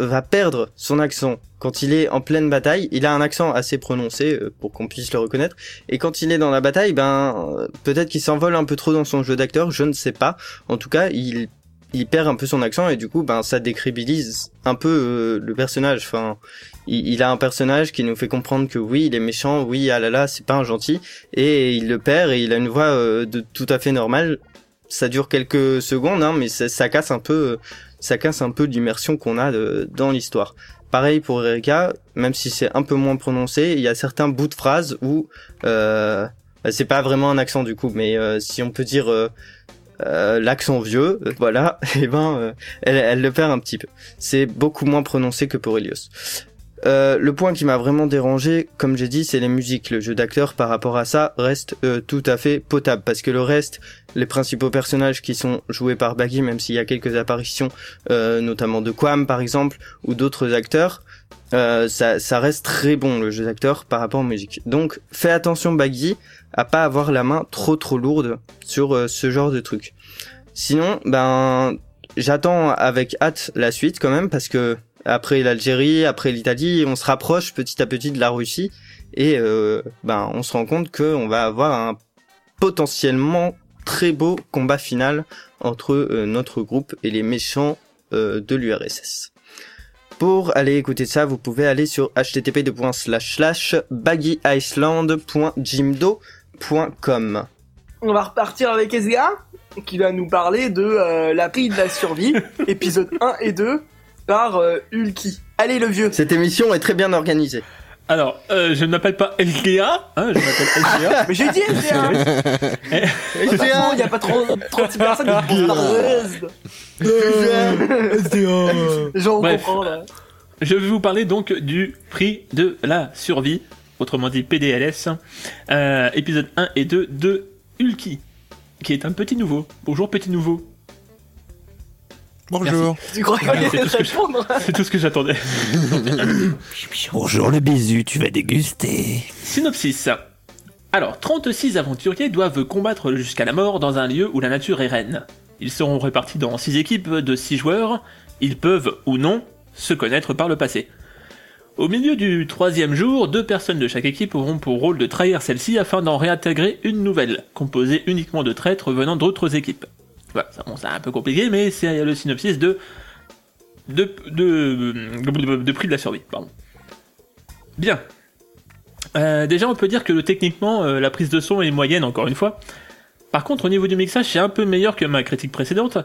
va perdre son accent. Quand il est en pleine bataille, il a un accent assez prononcé pour qu'on puisse le reconnaître. Et quand il est dans la bataille, ben peut-être qu'il s'envole un peu trop dans son jeu d'acteur, je ne sais pas. En tout cas, il il perd un peu son accent et du coup ben ça décrédibilise un peu euh, le personnage. Enfin, il, il a un personnage qui nous fait comprendre que oui, il est méchant, oui, ah là là, c'est pas un gentil, et il le perd et il a une voix euh, de tout à fait normale. Ça dure quelques secondes, hein, mais ça, ça casse un peu, ça casse un peu l'immersion qu'on a de, dans l'histoire. Pareil pour Erika, même si c'est un peu moins prononcé, il y a certains bouts de phrases où euh, c'est pas vraiment un accent du coup, mais euh, si on peut dire euh, euh, l'accent vieux, euh, voilà, et ben euh, elle, elle le perd un petit peu. C'est beaucoup moins prononcé que pour Helios. Euh, le point qui m'a vraiment dérangé, comme j'ai dit, c'est les musiques. Le jeu d'acteur par rapport à ça reste euh, tout à fait potable, parce que le reste, les principaux personnages qui sont joués par Baggy, même s'il y a quelques apparitions, euh, notamment de Kwam par exemple, ou d'autres acteurs, euh, ça, ça reste très bon le jeu d'acteur par rapport aux musiques. Donc fais attention Baggy à pas avoir la main trop trop lourde sur euh, ce genre de truc. Sinon, ben j'attends avec hâte la suite quand même, parce que après l'Algérie, après l'Italie, on se rapproche petit à petit de la Russie et euh, ben on se rend compte que on va avoir un potentiellement très beau combat final entre euh, notre groupe et les méchants euh, de l'U R S S. Pour aller écouter ça, vous pouvez aller sur h t t p deux points slash slash baggy iceland point jimdo point com. On va repartir avec S D A qui va nous parler de euh, la Prix de la Survie, épisode un et deux. Par euh, Ulki. Allez le vieux. Cette émission est très bien organisée. Alors, euh, je ne m'appelle pas L G A, hein, je m'appelle L G A. Mais j'ai dit L G A. L G A, il n'y a pas trop trente personnes qui sont barreuses. L G A. J'en comprends là. Je vais vous parler donc du prix de la survie, autrement dit P D L S, euh, épisode un et deux de Ulki, qui est un petit nouveau. Bonjour petit nouveau. Bonjour. Tu crois qu'on allait répondre ? C'est tout ce que j'attendais. Bonjour le bisu, tu vas déguster. Synopsis. Alors, trente-six aventuriers doivent combattre jusqu'à la mort dans un lieu où la nature est reine. Ils seront répartis dans six équipes de six joueurs. Ils peuvent, ou non, se connaître par le passé. Au milieu du troisième jour, deux personnes de chaque équipe auront pour rôle de trahir celle-ci afin d'en réintégrer une nouvelle, composée uniquement de traîtres venant d'autres équipes. Bon, c'est un peu compliqué, mais c'est le synopsis de de, de, de, de Prix de la Survie. Pardon. Bien. Euh, déjà, on peut dire que techniquement, euh, la prise de son est moyenne, encore une fois. Par contre, au niveau du mixage, c'est un peu meilleur que ma critique précédente.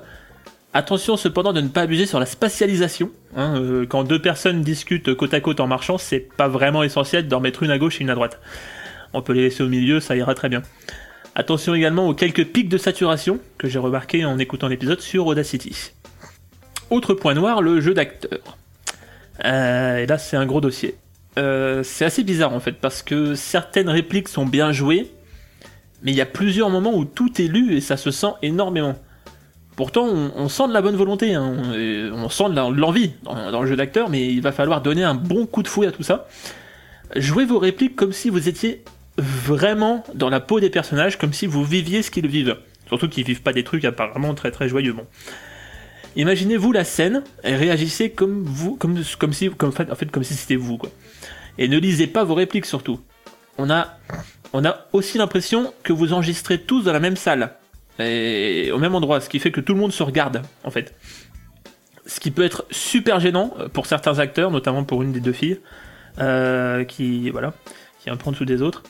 Attention cependant de ne pas abuser sur la spatialisation. Hein, euh, quand deux personnes discutent côte à côte en marchant, c'est pas vraiment essentiel d'en mettre une à gauche et une à droite. On peut les laisser au milieu, ça ira très bien. Attention également aux quelques pics de saturation que j'ai remarqué en écoutant l'épisode sur Audacity. Autre point noir, le jeu d'acteur. Euh, et là, c'est un gros dossier. Euh, c'est assez bizarre en fait, parce que certaines répliques sont bien jouées, mais il y a plusieurs moments où tout est lu et ça se sent énormément. Pourtant, on, on sent de la bonne volonté, hein, on, on sent de, la, de l'envie dans, dans le jeu d'acteur, mais il va falloir donner un bon coup de fouet à tout ça. Jouez vos répliques comme si vous étiez vraiment dans la peau des personnages, comme si vous viviez ce qu'ils vivent. Surtout qu'ils vivent pas des trucs apparemment très très joyeux. Bon. Imaginez-vous la scène et réagissez comme vous, comme, comme si, comme, en fait, comme si c'était vous, quoi. Et ne lisez pas vos répliques surtout. On a, on a aussi l'impression que vous enregistrez tous dans la même salle et au même endroit, ce qui fait que tout le monde se regarde, en fait. Ce qui peut être super gênant pour certains acteurs, notamment pour une des deux filles, euh, qui, voilà, qui est un peu en dessous des autres.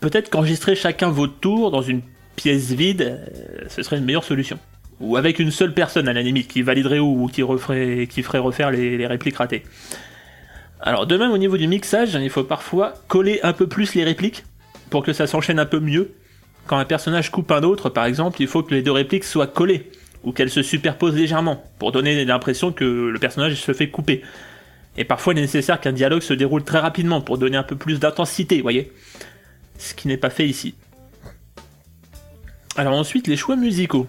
Peut-être qu'enregistrer chacun votre tour dans une pièce vide, euh, ce serait une meilleure solution. Ou avec une seule personne à la limite, qui validerait ou, ou qui, referait, qui ferait refaire les, les répliques ratées. Alors de même au niveau du mixage, il faut parfois coller un peu plus les répliques, pour que ça s'enchaîne un peu mieux. Quand un personnage coupe un autre, par exemple, il faut que les deux répliques soient collées, ou qu'elles se superposent légèrement, pour donner l'impression que le personnage se fait couper. Et parfois il est nécessaire qu'un dialogue se déroule très rapidement, pour donner un peu plus d'intensité, vous voyez ? Ce qui n'est pas fait ici. Alors ensuite, les choix musicaux.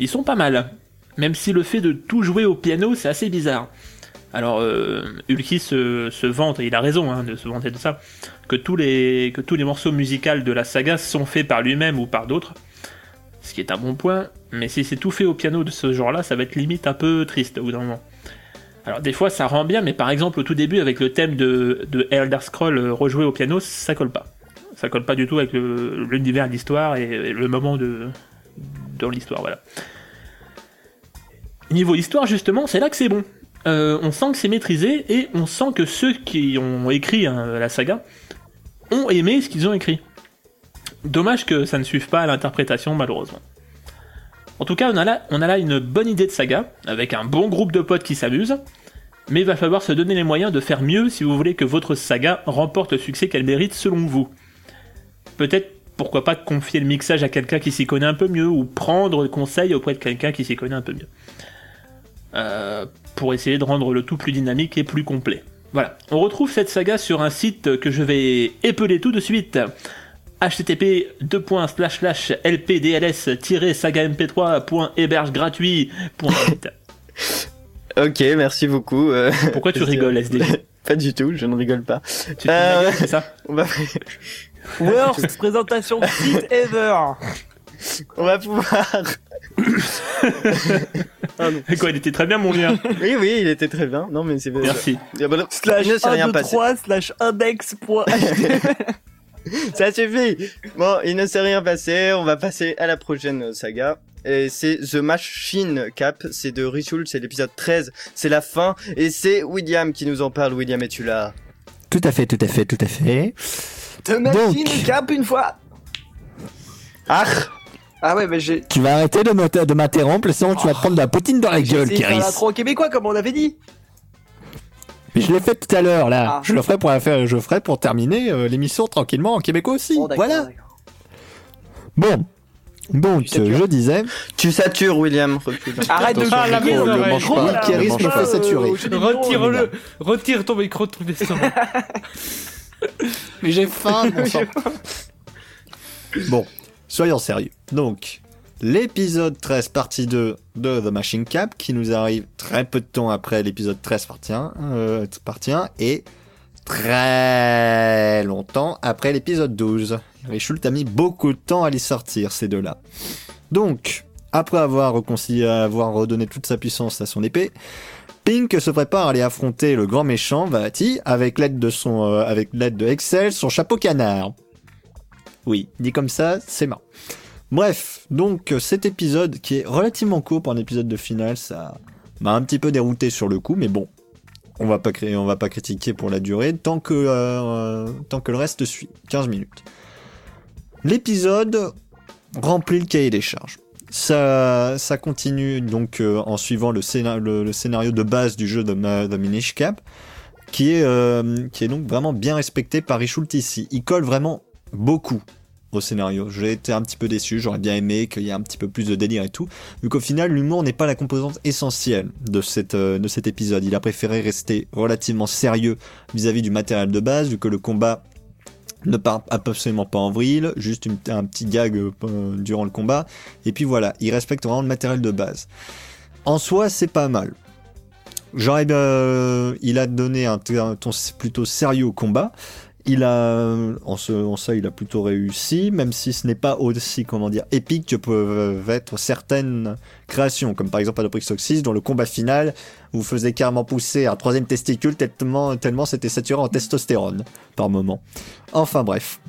Ils sont pas mal. Même si le fait de tout jouer au piano, c'est assez bizarre. Alors, euh, Ulki se, se vante, et il a raison hein, de se vanter de ça, que tous les, que tous les morceaux musicaux de la saga sont faits par lui-même ou par d'autres. Ce qui est un bon point. Mais si c'est tout fait au piano de ce genre-là, ça va être limite un peu triste au bout d'un moment. Alors des fois, ça rend bien, mais par exemple, au tout début, avec le thème de, de Elder Scrolls rejoué au piano, ça colle pas. Ça colle pas du tout avec le, l'univers de l'histoire et, et le moment de, dans l'histoire, voilà. niveau histoire, justement, c'est là que c'est bon. Euh, on sent que c'est maîtrisé et on sent que ceux qui ont écrit hein, la saga ont aimé ce qu'ils ont écrit. Dommage que ça ne suive pas à l'interprétation, malheureusement. En tout cas, on a là, on a là une bonne idée de saga, avec un bon groupe de potes qui s'amusent, mais il va falloir se donner les moyens de faire mieux si vous voulez que votre saga remporte le succès qu'elle mérite selon vous. Peut-être, pourquoi pas, confier le mixage à quelqu'un qui s'y connaît un peu mieux, ou prendre conseil auprès de quelqu'un qui s'y connaît un peu mieux. Euh, pour essayer de rendre le tout plus dynamique et plus complet. Voilà, on retrouve cette saga sur un site que je vais épeler tout de suite. h t t p deux points slash slash l p d l s tiret saga m p trois point héberge gratuit point net Ok, merci beaucoup. Euh... Pourquoi tu rigoles, S D J? Pas du tout, je ne rigole pas. Tu euh... c'est ça? Va... Worst présentation de site ever. On va pouvoir... Ah non. Quoi, il était très bien mon lien. Oui, oui, il était très bien. Non, mais c'est... Merci. Slash un deux trois slash index.html. Ça suffit. Bon, il ne s'est rien passé. On va passer à la prochaine saga. Et c'est The Machine Cap. C'est de Richulte. C'est l'épisode treize. C'est la fin. Et c'est William qui nous en parle. William, es-tu là? Tout à fait, tout à fait, tout à fait. The Machine Donc... Cap une fois. Ah. Ah ouais, mais j'ai... Tu vas arrêter de, de m'interrompre, sinon oh. tu vas prendre de la poutine dans la j'ai gueule, Keris. C'est un intro québécois, comme on avait dit. Mais je l'ai fait tout à l'heure, là. Ah. Je le ferai pour la faire, je ferai pour terminer euh, l'émission tranquillement en québécois aussi. Bon, d'accord, voilà. D'accord. Bon. Donc, euh, je disais... Tu satures, William. Arrête de parler, le micro. Keris me fait saturer. Retire-le. Retire ton micro de tous les sens. Mais j'ai faim, mon sang. Bon. Soyons sérieux. Donc, l'épisode treize partie deux de The Machine Cap, qui nous arrive très peu de temps après l'épisode treize partie un, euh, partie un et très longtemps après l'épisode douze. Richulte a mis beaucoup de temps à les sortir, ces deux-là. Donc, après avoir réconcilié, avoir redonné toute sa puissance à son épée, Pink se prépare à aller affronter le grand méchant, Vati, avec l'aide de son, euh, avec l'aide de Excel, son chapeau canard. Oui, dit comme ça, c'est marrant. Bref, donc cet épisode qui est relativement court pour un épisode de finale, ça m'a un petit peu dérouté sur le coup, mais bon, on va pas créer, on va pas critiquer pour la durée tant que euh, tant que le reste suit, quinze minutes. L'épisode remplit le cahier des charges. Ça ça continue donc euh, en suivant le, scénar- le, le scénario de base du jeu de, ma- de Minish Cap, qui est euh, qui est donc vraiment bien respecté par Richulte ici. Il colle vraiment beaucoup au scénario. J'ai été un petit peu déçu, j'aurais bien aimé qu'il y ait un petit peu plus de délire et tout, vu qu'au final, l'humour n'est pas la composante essentielle de, cette, euh, de cet épisode. Il a préféré rester relativement sérieux vis-à-vis du matériel de base, vu que le combat ne part absolument pas en vrille, juste une, un petit gag euh, durant le combat, et puis voilà, il respecte vraiment le matériel de base. En soi, c'est pas mal. Genre, euh, il a donné un, un ton plutôt sérieux au combat. Il a, en, ce, en ça, il a plutôt réussi, même si ce n'est pas aussi, comment dire, épique que peuvent être certaines créations, comme par exemple Adoprixoxis, dont le combat final vous faisait carrément pousser un troisième testicule tellement, tellement c'était saturé en testostérone par moment. Enfin bref.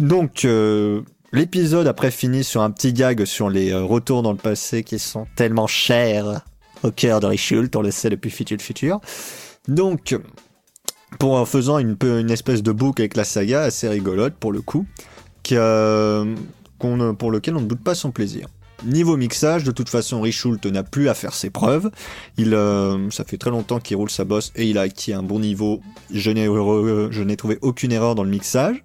Donc, euh, l'épisode après finit sur un petit gag sur les euh, retours dans le passé qui sont tellement chers au cœur de Richulte, on le sait depuis Future Future. Donc, pour en faisant une, une espèce de boucle avec la saga assez rigolote pour le coup, qui, euh, qu'on, pour lequel on ne doute pas son plaisir. Niveau mixage, de toute façon, Richulte n'a plus à faire ses preuves. Il, euh, ça fait très longtemps qu'il roule sa bosse et il a acquis un bon niveau. Je n'ai, je n'ai trouvé aucune erreur dans le mixage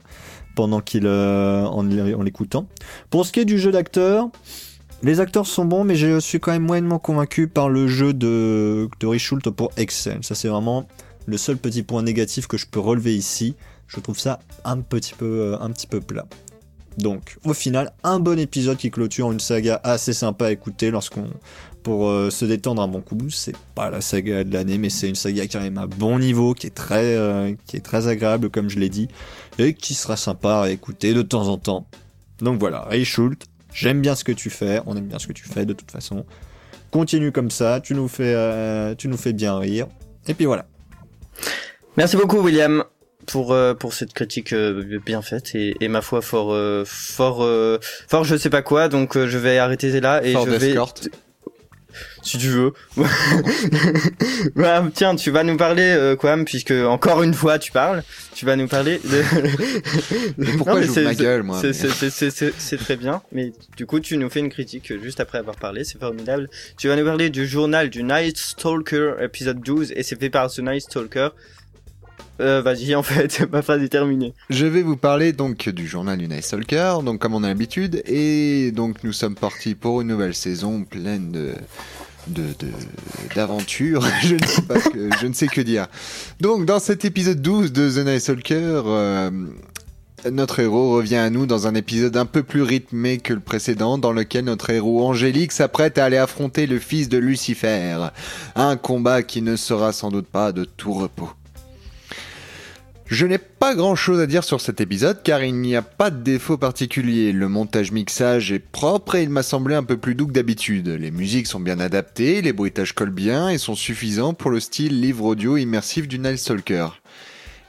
pendant qu'il, euh, en, en l'écoutant. Pour ce qui est du jeu d'acteur, les acteurs sont bons, mais je suis quand même moyennement convaincu par le jeu de, de Richulte pour Excel. Ça, c'est vraiment le seul petit point négatif que je peux relever ici. Je trouve ça un petit peu, un petit peu plat. Donc, au final, un bon épisode qui clôture une saga assez sympa à écouter lorsqu'on, pour euh, se détendre un bon coup. C'est pas la saga de l'année, mais c'est une saga qui a un bon niveau, qui est très, euh, qui est très agréable, comme je l'ai dit, et qui sera sympa à écouter de temps en temps. Donc voilà, Richulte, j'aime bien ce que tu fais, on aime bien ce que tu fais de toute façon. Continue comme ça, tu nous fais, euh, tu nous fais bien rire, et puis voilà. Merci beaucoup William pour euh, pour cette critique euh, bien faite et, et ma foi fort euh, fort euh, fort je sais pas quoi donc euh, je vais arrêter là et fort je vais si tu veux. Bah, tiens, tu vas nous parler, euh, Kwam, puisque encore une fois tu parles, tu vas nous parler de... Mais pourquoi non, mais j'ouvre ma gueule, moi c'est, mais... c'est, c'est, c'est, c'est, c'est très bien, mais du coup tu nous fais une critique juste après avoir parlé, c'est formidable. Tu vas nous parler du journal du Night Stalker, épisode douze, et c'est fait par ce Night Stalker. Euh, vas-y, en fait, ma phrase est terminée. Je vais vous parler donc du journal du Night Stalker, donc comme on a l'habitude, et donc nous sommes partis pour une nouvelle saison pleine de, de, de d'aventures. Je ne sais pas que, je ne sais que dire. Donc dans cet épisode douze de The Night Stalker, euh, notre héros revient à nous dans un épisode un peu plus rythmé que le précédent, dans lequel notre héros Angélique s'apprête à aller affronter le fils de Lucifer. Un combat qui ne sera sans doute pas de tout repos. Je n'ai pas grand chose à dire sur cet épisode car il n'y a pas de défaut particulier. Le montage mixage est propre et il m'a semblé un peu plus doux que d'habitude. Les musiques sont bien adaptées, les bruitages collent bien et sont suffisants pour le style livre audio immersif du Night Stalker.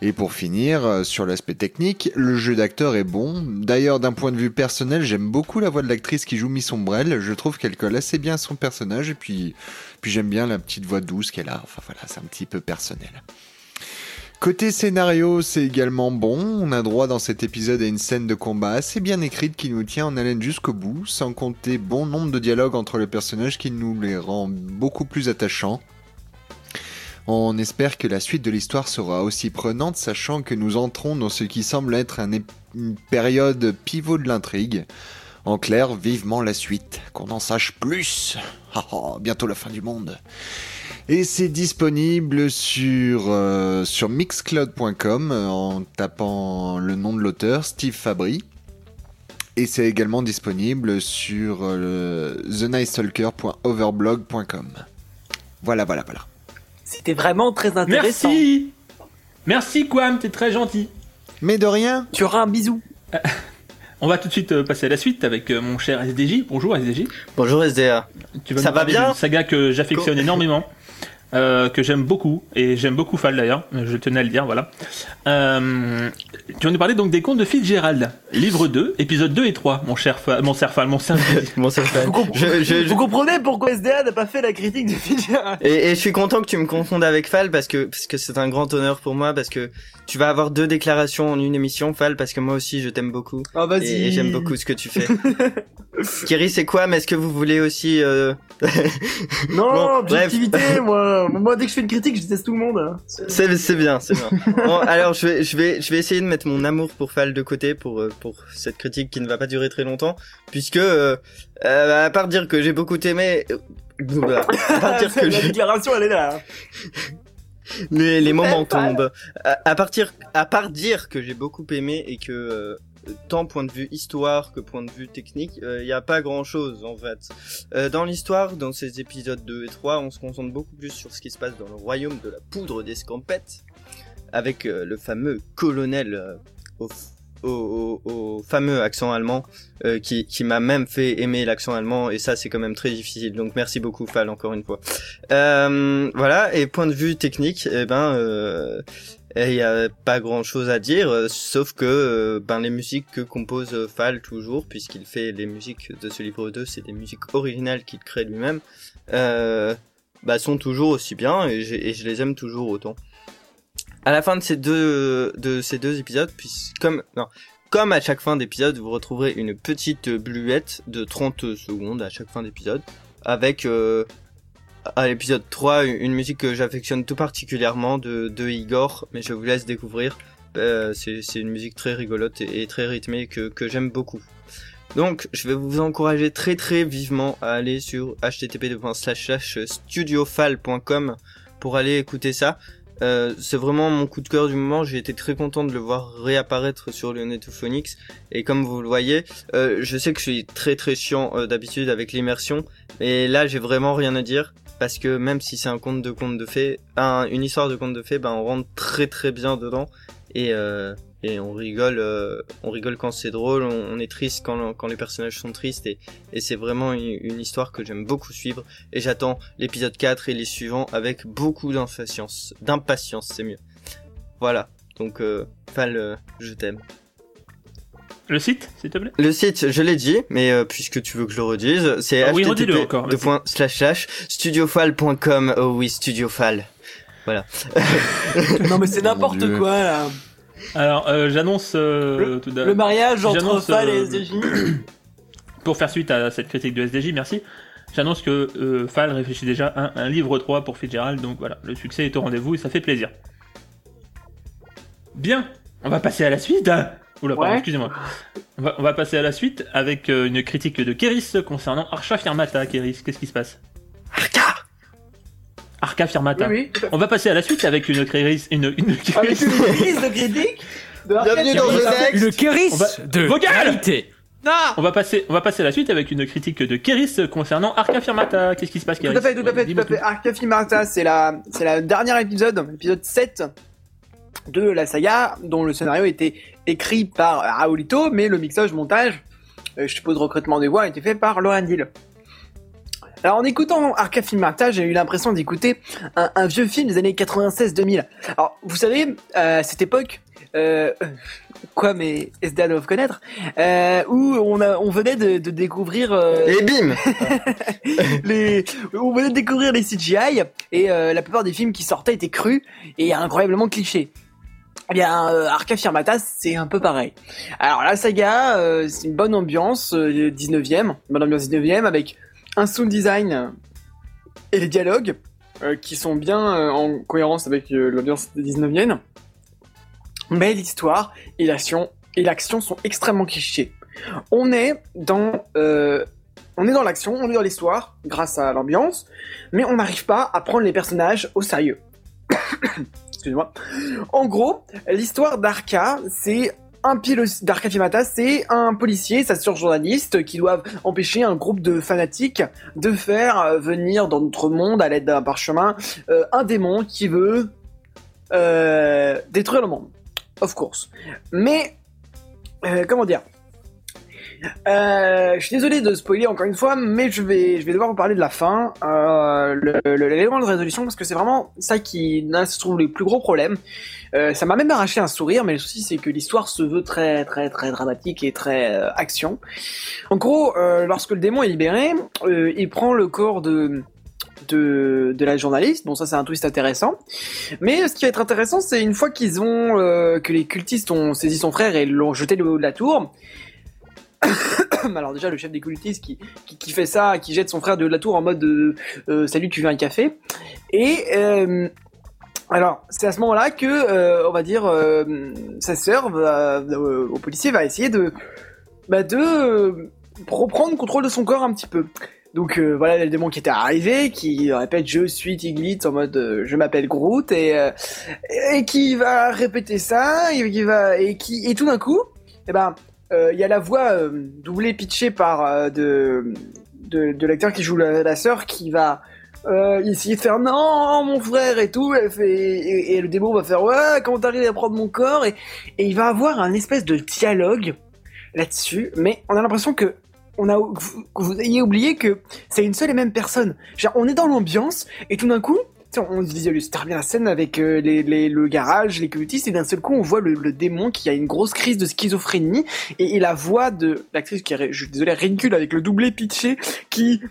Et pour finir, sur l'aspect technique, le jeu d'acteur est bon. D'ailleurs, d'un point de vue personnel, j'aime beaucoup la voix de l'actrice qui joue Miss Ombrelle. Je trouve qu'elle colle assez bien à son personnage et puis, puis j'aime bien la petite voix douce qu'elle a. Enfin voilà, c'est un petit peu personnel. Côté scénario, c'est également bon, on a droit dans cet épisode à une scène de combat assez bien écrite qui nous tient en haleine jusqu'au bout, sans compter bon nombre de dialogues entre les personnages qui nous les rend beaucoup plus attachants. On espère que la suite de l'histoire sera aussi prenante, sachant que nous entrons dans ce qui semble être un é- une période pivot de l'intrigue. En clair, vivement la suite, qu'on en sache plus. Ah ah, bientôt la fin du monde. Et c'est disponible sur, euh, sur mixcloud point com en tapant le nom de l'auteur, Steve Fabry. Et c'est également disponible sur euh, the night stalker point overblog point com. Voilà, voilà, voilà. C'était vraiment très intéressant. Merci, Merci Kwam, t'es très gentil. Mais de rien. Tu auras un bisou. On va tout de suite passer à la suite avec mon cher S D J. Bonjour S D J. Bonjour S D A. Tu vas Ça va bien ? Une saga que j'affectionne cool. énormément, euh, que j'aime beaucoup, et j'aime beaucoup Fall d'ailleurs, je tenais à le dire, voilà. Euh, tu vas nous parler donc des contes de Fitzgerald, livre deux, épisode deux et trois, mon cher Fall, mon cher Fall, mon cher Fall. Vous, comp- je, je, je... Vous comprenez pourquoi S D A n'a pas fait la critique de Fitzgerald ? Et, et je suis content que tu me confondes avec Fall, parce que, parce que c'est un grand honneur pour moi, parce que tu vas avoir deux déclarations en une émission, Fall, parce que moi aussi je t'aime beaucoup. Oh, vas-y. Et, et j'aime beaucoup ce que tu fais. Keris, c'est quoi ? Mais est-ce que vous voulez aussi euh... Non, bon, objectivité, bref. moi. Moi, dès que je fais une critique, je déteste tout le monde. C'est, c'est bien, c'est bien. Bon, alors je vais, je vais, je vais essayer de mettre mon amour pour Fall de côté pour pour cette critique qui ne va pas durer très longtemps, puisque euh, euh, à part dire que j'ai beaucoup aimé, euh, à part dire que la j'ai... déclaration, elle est là. Les, les moments tombent. À, à partir, à part dire que j'ai beaucoup aimé et que euh, tant point de vue histoire que point de vue technique, il euh, y a pas grand chose en fait. Euh, dans l'histoire, dans ces épisodes deux et trois, on se concentre beaucoup plus sur ce qui se passe dans le royaume de la poudre d'escampette, avec euh, le fameux colonel euh, au, au, au, au fameux accent allemand euh, qui, qui m'a même fait aimer l'accent allemand, et ça c'est quand même très difficile. Donc merci beaucoup Fall encore une fois. Euh, voilà, et point de vue technique, eh ben. Euh, Il y a pas grand chose à dire, euh, sauf que euh, ben les musiques que compose euh, Fall toujours, puisqu'il fait les musiques de ce livre deux, c'est des musiques originales qu'il crée lui-même, euh, bah sont toujours aussi bien et, j'ai, et je les aime toujours autant. À la fin de ces deux de ces deux épisodes, puis comme non comme à chaque fin d'épisode, vous retrouverez une petite bluette de trente secondes à chaque fin d'épisode, avec euh, à l'épisode trois, une musique que j'affectionne tout particulièrement de, de Igor, mais je vous laisse découvrir. Euh, c'est, c'est une musique très rigolote et, et très rythmée que, que j'aime beaucoup. Donc, je vais vous encourager très très vivement à aller sur h t t p deux points slash slash studio fall point com pour aller écouter ça. Euh, c'est vraiment mon coup de cœur du moment. J'ai été très content de le voir réapparaître sur le Netophonix. Et comme vous le voyez, euh, je sais que je suis très très chiant euh, d'habitude avec l'immersion, mais là j'ai vraiment rien à dire, parce que même si c'est un conte de conte de fées, un, une histoire de conte de fées, ben on rentre très très bien dedans et euh, et on rigole, euh, on rigole quand c'est drôle, on, on est triste quand quand les personnages sont tristes et et c'est vraiment une, une histoire que j'aime beaucoup suivre et j'attends l'épisode quatre et les suivants avec beaucoup d'impatience, d'impatience c'est mieux. Voilà, donc euh, Fall, euh, je t'aime. Le site, s'il te plaît. Le site, je l'ai dit, mais euh, puisque tu veux que je le redise, c'est ah, h t t p deux points slash slash studiofal point com. Oh oui, studiofal. Voilà. Non mais c'est n'importe oh, quoi là. Alors, euh, j'annonce euh, le, tout le mariage entre Fal euh, et S D J. Pour faire suite à cette critique de S D J, merci. J'annonce que euh, Fal réfléchit déjà à un, un livre trois pour Fitzgerald, donc voilà, le succès est au rendez-vous et ça fait plaisir. Bien, on va passer à la suite. Oula, ouais. pardon, excusez-moi. On va, on va passer à la suite avec euh, une critique de Keris concernant Arca Firmata. Keris, qu'est-ce qui se passe? Arca Arca Firmata. Oui, oui. On va passer à la suite avec une Keris. Une, une Keris. Avec une Keris de critique de Bienvenue dans le Le Keris va... de vocalité. Non on va, passer, on va passer à la suite avec une critique de Keris concernant Arca Firmata. Qu'est-ce qui se passe, Keris? Tout à fait, tout à fait, ouais, tout à fait. Arca Firmata, c'est la, c'est la dernière épisode, épisode sept de la saga, dont le scénario était écrit par Raulito, mais le mixage, montage, je suppose recrutement des voix, a été fait par Laurent Hill. Alors en écoutant Arca Firmata, j'ai eu l'impression d'écouter un, un vieux film des années quatre-vingt-seize deux mille. Alors vous savez, euh, à cette époque, euh, quoi mais S D A doivent connaître, euh, où on, a, on venait de, de découvrir... Euh, et bim les, on venait de découvrir les C G I, et euh, la plupart des films qui sortaient étaient crus et incroyablement clichés. Eh bien, euh, Arca Firmata, c'est un peu pareil. Alors la saga, euh, c'est une bonne ambiance, euh, dix-neuvième, bonne ambiance dix-neuvième, avec... un sound design et les dialogues euh, qui sont bien euh, en cohérence avec euh, l'ambiance dix-neuvième, mais l'histoire et l'action et l'action sont extrêmement clichés. On est dans euh, on est dans l'action, on est dans l'histoire grâce à l'ambiance, mais on n'arrive pas à prendre les personnages au sérieux. Excusez-moi. En gros, l'histoire d'Arca, c'est Un pilote d'Arca Firmata, c'est un policier, sa sœur journaliste, qui doivent empêcher un groupe de fanatiques de faire venir dans notre monde, à l'aide d'un parchemin, euh, un démon qui veut euh, détruire le monde. Of course. Mais, euh, comment dire euh, je suis désolé de spoiler encore une fois, mais je vais, je vais devoir vous parler de la fin, euh, le, le, l'élément de résolution, parce que c'est vraiment ça qui là, se trouve le plus gros problème. Euh, ça m'a même arraché un sourire, mais le souci c'est que l'histoire se veut très très très dramatique et très euh, action. En gros, euh, lorsque le démon est libéré, euh, il prend le corps de, de de la journaliste. Bon, ça c'est un twist intéressant. Mais ce qui va être intéressant, c'est une fois qu'ils ont euh, que les cultistes ont saisi son frère et l'ont jeté le haut de la tour. Alors déjà le chef des cultistes qui, qui qui fait ça, qui jette son frère de la tour en mode euh, euh, salut, tu veux un café? Et euh, alors, c'est à ce moment-là que, euh, on va dire, euh, sa sœur, va, euh, au policier, va essayer de, bah, de euh, reprendre contrôle de son corps un petit peu. Donc euh, voilà le démon qui était arrivé, qui répète « je suis Tiglit » en mode euh, « je m'appelle Groot » et, euh, et qui va répéter ça, et, qui va, et, qui, et tout d'un coup, eh ben, euh, y a la voix euh, doublée, pitchée par euh, de, de, de l'acteur qui joue la, la sœur qui va... Euh, essayer de faire non mon frère et tout, elle fait, et, et le démon va faire ouais comment t'arrives à prendre mon corps, et, et il va avoir un espèce de dialogue là-dessus, mais on a l'impression que on a vous, vous ayez oublié que c'est une seule et même personne. Genre on est dans l'ambiance et tout d'un coup on visualise très bien la scène avec euh, les, les, le garage, les cultistes, et d'un seul coup on voit le, le démon qui a une grosse crise de schizophrénie, et, et la voix de l'actrice qui est, je suis désolé, ridicule avec le doublé pitché qui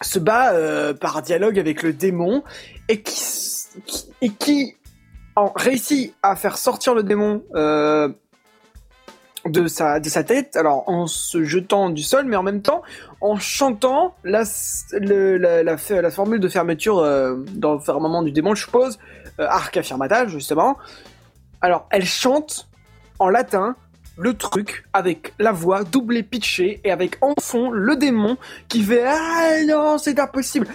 se bat euh, par dialogue avec le démon, et qui, qui, et qui en réussit à faire sortir le démon euh, de, sa, de sa tête, alors en se jetant du sol, mais en même temps en chantant la, le, la, la, la formule de fermeture euh, dans le fermement du démon, je suppose, euh, Arca Firmata, justement. Alors, elle chante en latin le truc, avec la voix doublée pitchée, et avec en fond le démon qui fait « Ah non, c'est impossible !»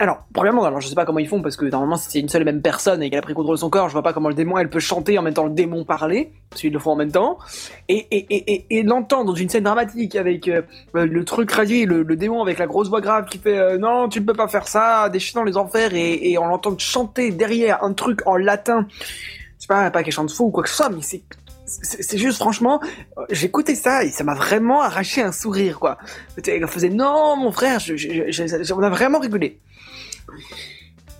Alors, premièrement, alors je sais pas comment ils font, parce que normalement si c'est une seule et même personne et qu'elle a pris contrôle de son corps, je vois pas comment le démon, elle peut chanter en même temps le démon parler, parce qu'ils le font en même temps, et, et, et, et, et l'entendre dans une scène dramatique avec euh, le truc radié, le, le démon avec la grosse voix grave qui fait euh, « Non, tu ne peux pas faire ça, déchire dans les enfers », et, et on l'entend chanter derrière un truc en latin, je sais pas, pas qu'elle chante faux ou quoi que ce soit, mais c'est... C'est juste, franchement, j'écoutais ça et ça m'a vraiment arraché un sourire, quoi. On faisait non, mon frère, je, je, je, je, on a vraiment rigolé.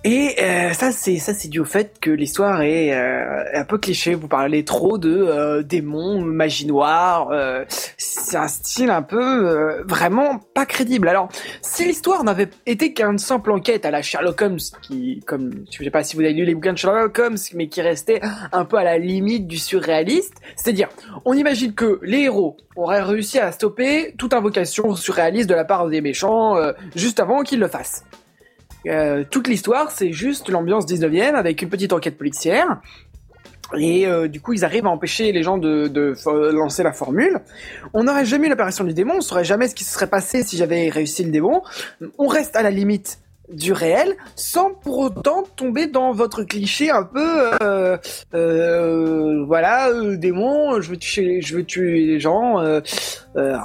Et euh, ça, c'est ça, c'est dû au fait que l'histoire est euh, un peu cliché. Vous parlez trop de euh, démons, magie noire. Euh, c'est un style un peu euh, vraiment pas crédible. Alors, si l'histoire n'avait été qu'une simple enquête à la Sherlock Holmes, qui, comme je sais pas si vous avez lu les bouquins de Sherlock Holmes, mais qui restait un peu à la limite du surréaliste, c'est-à-dire, on imagine que les héros auraient réussi à stopper toute invocation surréaliste de la part des méchants euh, juste avant qu'ils le fassent. Euh, toute l'histoire, c'est juste l'ambiance dix-neuvième avec une petite enquête policière. Et euh, du coup, ils arrivent à empêcher les gens de, de, de lancer la formule. On n'aurait jamais eu l'apparition du démon, on ne saurait jamais ce qui se serait passé si j'avais réussi le démon. On reste à la limite du réel, sans pour autant tomber dans votre cliché un peu euh, euh, voilà euh, démon, je veux tuer, je veux tuer les gens. Euh, euh,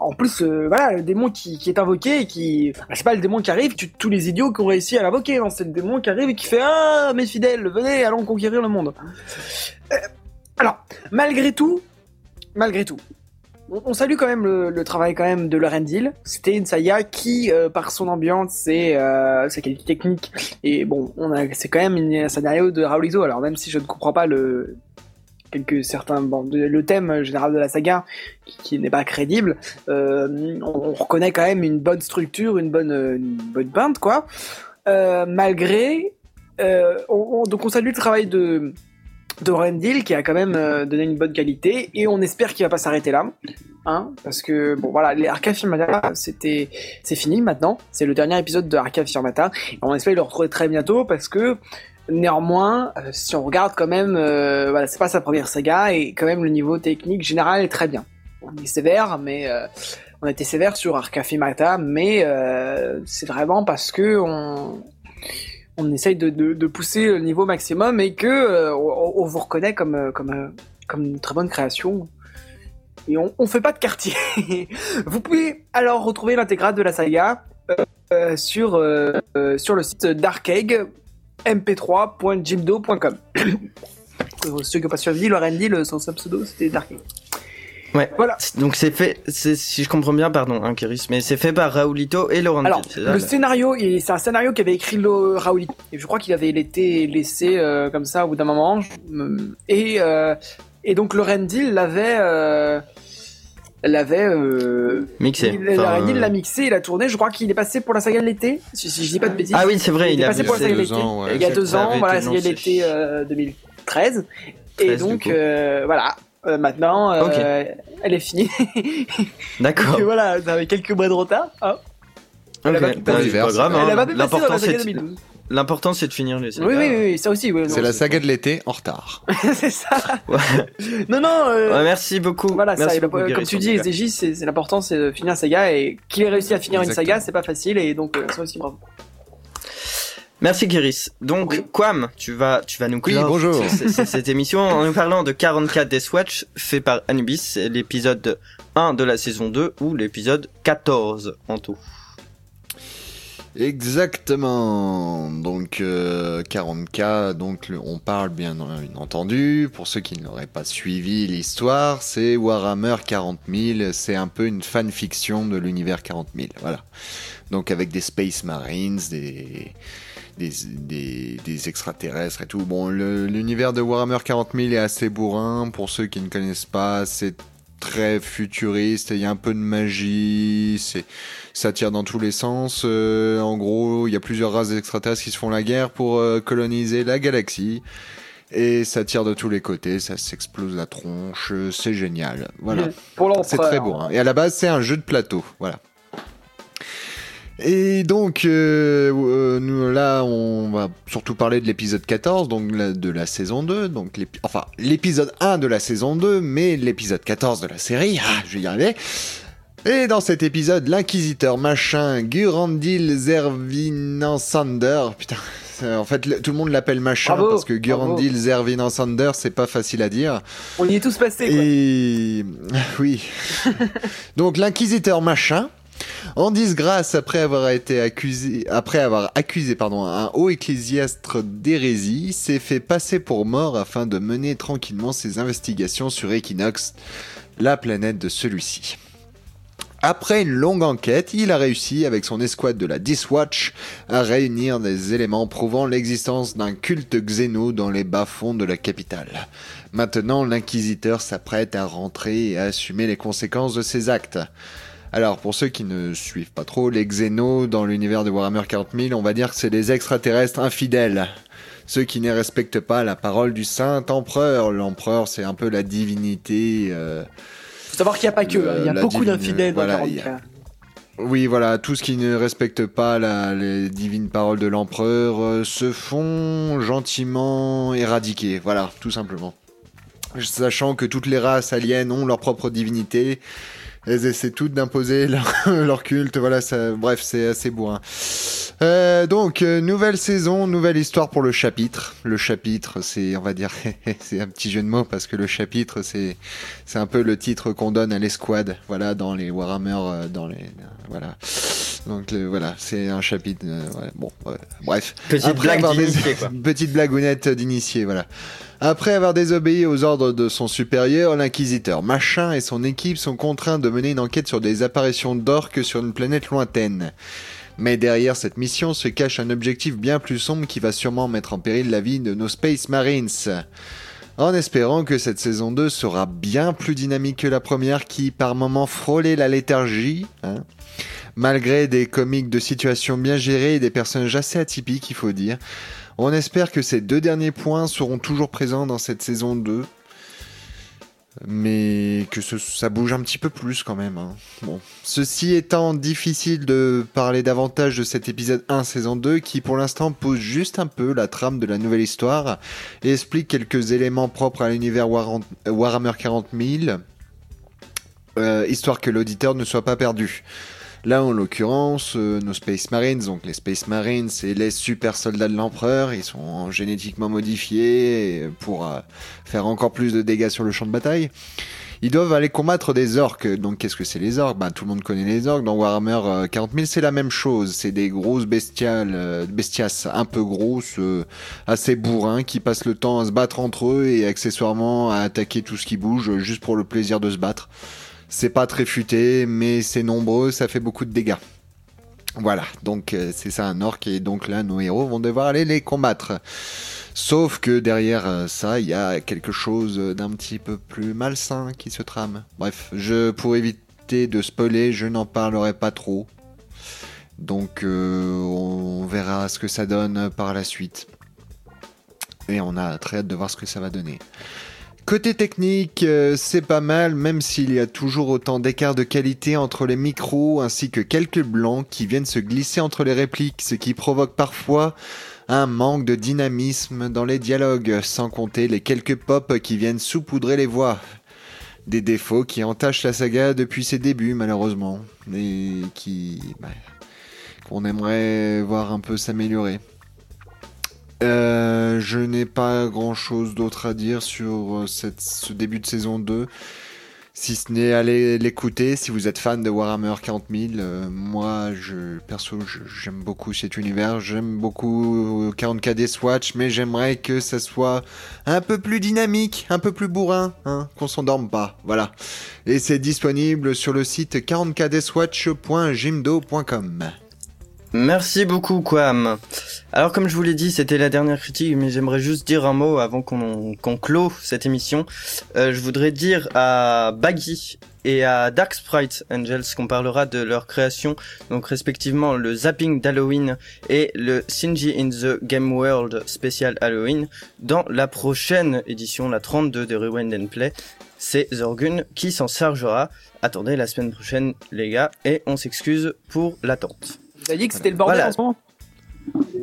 en plus, euh, voilà le démon qui, qui est invoqué, et qui c'est pas le démon qui arrive, tu, tous les idiots qui ont réussi à l'invoquer, non, c'est le démon qui arrive et qui fait ah mes fidèles, venez, allons conquérir le monde. Euh, alors malgré tout, malgré tout. On salue quand même le, le travail quand même de Lauren Hill. C'était une saga qui, euh, par son ambiance et euh, sa qualité technique, et bon, on a, c'est quand même une, un scénario de Raoul Izzo. Alors même si je ne comprends pas le quelques certains bon, de, le thème général de la saga, qui, qui n'est pas crédible, euh, on, on reconnaît quand même une bonne structure, une bonne une bonne bande quoi. Euh, malgré, euh, on, on, donc on salue le travail de de Rendil qui a quand même donné une bonne qualité et on espère qu'il va pas s'arrêter là hein, parce que bon voilà les Arca Firmata c'était c'est fini maintenant, c'est le dernier épisode de Arca Firmata et on espère le retrouver très bientôt parce que néanmoins si on regarde quand même euh, voilà c'est pas sa première saga et quand même le niveau technique général est très bien. On est sévère mais euh, on a été sévère sur Arca Firmata mais euh, c'est vraiment parce que on on essaye de, de, de pousser le niveau maximum et que euh, on, on vous reconnaît comme, comme, comme une très bonne création. Et on ne fait pas de quartier. Vous pouvez alors retrouver l'intégrale de la saga euh, sur, euh, sur le site darkegg m p trois point jimdo point com. Ceux qui n'ont pas suivi, Lauren Hill, son pseudo, c'était Darkegg. Ouais. Voilà. Donc c'est fait, c'est, si je comprends bien, pardon, hein, Keris, mais c'est fait par Raoulito et Laurent. Alors Ditt, là, le là. scénario, il, c'est un scénario qu'avait écrit le, Raoulito. Et je crois qu'il avait été laissé euh, comme ça au bout d'un moment. Et euh, et donc Laurent Dill l'avait euh, l'avait euh, mixé. Enfin, Laurent Dill l'a mixé, il a tourné. Je crois qu'il est passé pour la saga de l'été. Si, si je dis pas de bêtises. Ah oui, c'est vrai. Il, il est passé pour la saga de l'été. Ans, ouais, il y a deux ans, voilà, saga de l'été euh, deux mille treize. treize et donc euh, voilà. Euh, maintenant, euh, okay. Elle est finie. D'accord. Et voilà, avec quelques mois de retard. Hein. Okay. Elle pas ouais, pas grave, hein. Elle l'important, la c'est de... l'important, c'est de finir les sagas. Oui, oui, oui, ça aussi. Ouais, non, c'est, c'est la saga de l'été en retard. C'est ça. Ouais. Non, non. Euh... Ouais, merci beaucoup. Voilà, merci ça, beaucoup, beaucoup, comme tu dis, S D J, c'est, c'est l'important, c'est de finir la saga. Et qu'il ait réussi à finir exactement une saga, c'est pas facile. Et donc, euh, ça aussi, bravo. Merci Keris. Donc, oui. Kwam, tu vas, tu vas nous clore oui, bonjour. C'est, c'est, cette émission en nous parlant de quarante-quatre Deathwatch fait par Anubis, c'est l'épisode un de la saison deux ou l'épisode quatorze en tout. Exactement. Donc, euh, quarante K, donc, le, on parle bien entendu. Pour ceux qui n'auraient pas suivi l'histoire, c'est Warhammer quarante mille. C'est un peu une fanfiction de l'univers quarante mille. Voilà. Donc, avec des Space Marines, des... Des, des, des extraterrestres et tout. Bon, le, l'univers de Warhammer quarante mille est assez bourrin. Pour ceux qui ne connaissent pas, c'est très futuriste. Il y a un peu de magie. C'est, ça tire dans tous les sens. Euh, en gros, il y a plusieurs races d'extraterrestres qui se font la guerre pour euh, coloniser la galaxie. Et ça tire de tous les côtés. Ça s'explose la tronche. C'est génial. Voilà. Pour l'empereur. C'est très bourrin. Et à la base, c'est un jeu de plateau. Voilà. Et donc, euh, euh, nous, là, on va surtout parler de l'épisode quatorze, donc la, de la saison deux, donc l'épi- enfin l'épisode un de la saison deux, mais l'épisode quatorze de la série, ah, je vais y arriver. Et dans cet épisode, l'inquisiteur machin, Gurandil Zervinansander, putain, en fait, le, tout le monde l'appelle machin, bravo, parce que Gurandil Zervinansander, c'est pas facile à dire. On y est tous passés, quoi. Et... oui. Donc, l'inquisiteur machin, en disgrâce après avoir été accusé, après avoir accusé pardon, un haut ecclésiaste d'hérésie, s'est fait passer pour mort afin de mener tranquillement ses investigations sur Equinox, la planète de celui-ci. Après une longue enquête, il a réussi, avec son escouade de la Diswatch, à réunir des éléments prouvant l'existence d'un culte xéno dans les bas-fonds de la capitale. Maintenant, l'inquisiteur s'apprête à rentrer et à assumer les conséquences de ses actes. Alors, pour ceux qui ne suivent pas trop, les xénos dans l'univers de Warhammer quarante mille, on va dire que c'est des extraterrestres infidèles. Ceux qui ne respectent pas la parole du saint empereur. L'empereur, c'est un peu la divinité... Euh... Faut savoir qu'il n'y a pas que, le, il y a beaucoup divine, d'infidèles dans voilà, quarante mille. Oui, voilà, tous qui ne respectent pas la, les divines paroles de l'empereur euh, se font gentiment éradiquer, voilà, tout simplement. Sachant que toutes les races aliens ont leur propre divinité, elles essaient toutes d'imposer leur, leur culte, voilà, ça, bref, c'est assez bourrin. Euh, donc, euh, nouvelle saison, nouvelle histoire pour le chapitre. Le chapitre, c'est, on va dire, c'est un petit jeu de mots parce que le chapitre, c'est, c'est un peu le titre qu'on donne à l'escouade, voilà, dans les Warhammer, euh, dans les, euh, voilà. Donc, le, voilà, c'est un chapitre, euh, ouais, bon, euh, bref. Petite Après, blague d'initié, des... quoi. Petite blagounette d'initié, voilà. Après avoir désobéi aux ordres de son supérieur, l'inquisiteur Machin et son équipe sont contraints de mener une enquête sur des apparitions d'orques sur une planète lointaine. Mais derrière cette mission se cache un objectif bien plus sombre qui va sûrement mettre en péril la vie de nos Space Marines. En espérant que cette saison deux sera bien plus dynamique que la première qui, par moments, frôlait la léthargie, hein. Malgré des comiques de situation bien gérées et des personnages assez atypiques, il faut dire. On espère que ces deux derniers points seront toujours présents dans cette saison deux. Mais que ce, ça bouge un petit peu plus quand même. Hein. Bon. Ceci étant, difficile de parler davantage de cet épisode un saison deux qui pour l'instant pose juste un peu la trame de la nouvelle histoire et explique quelques éléments propres à l'univers War- Warhammer quarante mille, euh, histoire que l'auditeur ne soit pas perdu. Là, en l'occurrence, euh, nos Space Marines, donc les Space Marines, c'est les super soldats de l'Empereur. Ils sont génétiquement modifiés pour euh, faire encore plus de dégâts sur le champ de bataille. Ils doivent aller combattre des orques. Donc, qu'est-ce que c'est les orques ? Ben, tout le monde connaît les orques. Dans Warhammer euh, quarante mille, c'est la même chose. C'est des grosses bestiales, euh, bestias un peu grosses, euh, assez bourrins, qui passent le temps à se battre entre eux et accessoirement à attaquer tout ce qui bouge, euh, juste pour le plaisir de se battre. C'est pas très futé, mais c'est nombreux, ça fait beaucoup de dégâts. Voilà, donc euh, c'est ça un orc, et donc là, nos héros vont devoir aller les combattre. Sauf que derrière euh, ça, il y a quelque chose d'un petit peu plus malsain qui se trame. Bref, je, pour éviter de spoiler, je n'en parlerai pas trop. Donc euh, on verra ce que ça donne par la suite. Et on a très hâte de voir ce que ça va donner. Côté technique, euh, c'est pas mal, même s'il y a toujours autant d'écart de qualité entre les micros ainsi que quelques blancs qui viennent se glisser entre les répliques, ce qui provoque parfois un manque de dynamisme dans les dialogues, sans compter les quelques pops qui viennent saupoudrer les voix. Des défauts qui entachent la saga depuis ses débuts, malheureusement, et qui, bah, qu'on aimerait voir un peu s'améliorer. Euh, je n'ai pas grand chose d'autre à dire sur cette, ce début de saison deux, si ce n'est aller l'écouter si vous êtes fan de Warhammer quarante mille. Euh, moi je, perso je, j'aime beaucoup cet univers, j'aime beaucoup quarante K des Swatch, mais j'aimerais que ça soit un peu plus dynamique, un peu plus bourrin, hein, qu'on s'endorme pas, voilà. Et c'est disponible sur le site quarante k deathwatch point jimdo point com. Merci beaucoup, Kwam. Alors, comme je vous l'ai dit, c'était la dernière critique, mais j'aimerais juste dire un mot avant qu'on, qu'on clôt cette émission. Euh, je voudrais dire à Baggy et à Dark Sprite Angels qu'on parlera de leur création, donc respectivement le Zapping d'Halloween et le Shinji in the Game World spécial Halloween, dans la prochaine édition, la trente-deux de Rewind and Play. C'est Zorgun qui s'en chargera. Attendez la semaine prochaine, les gars, et on s'excuse pour l'attente. Vous avez dit que c'était le bordel, voilà. En ce moment ?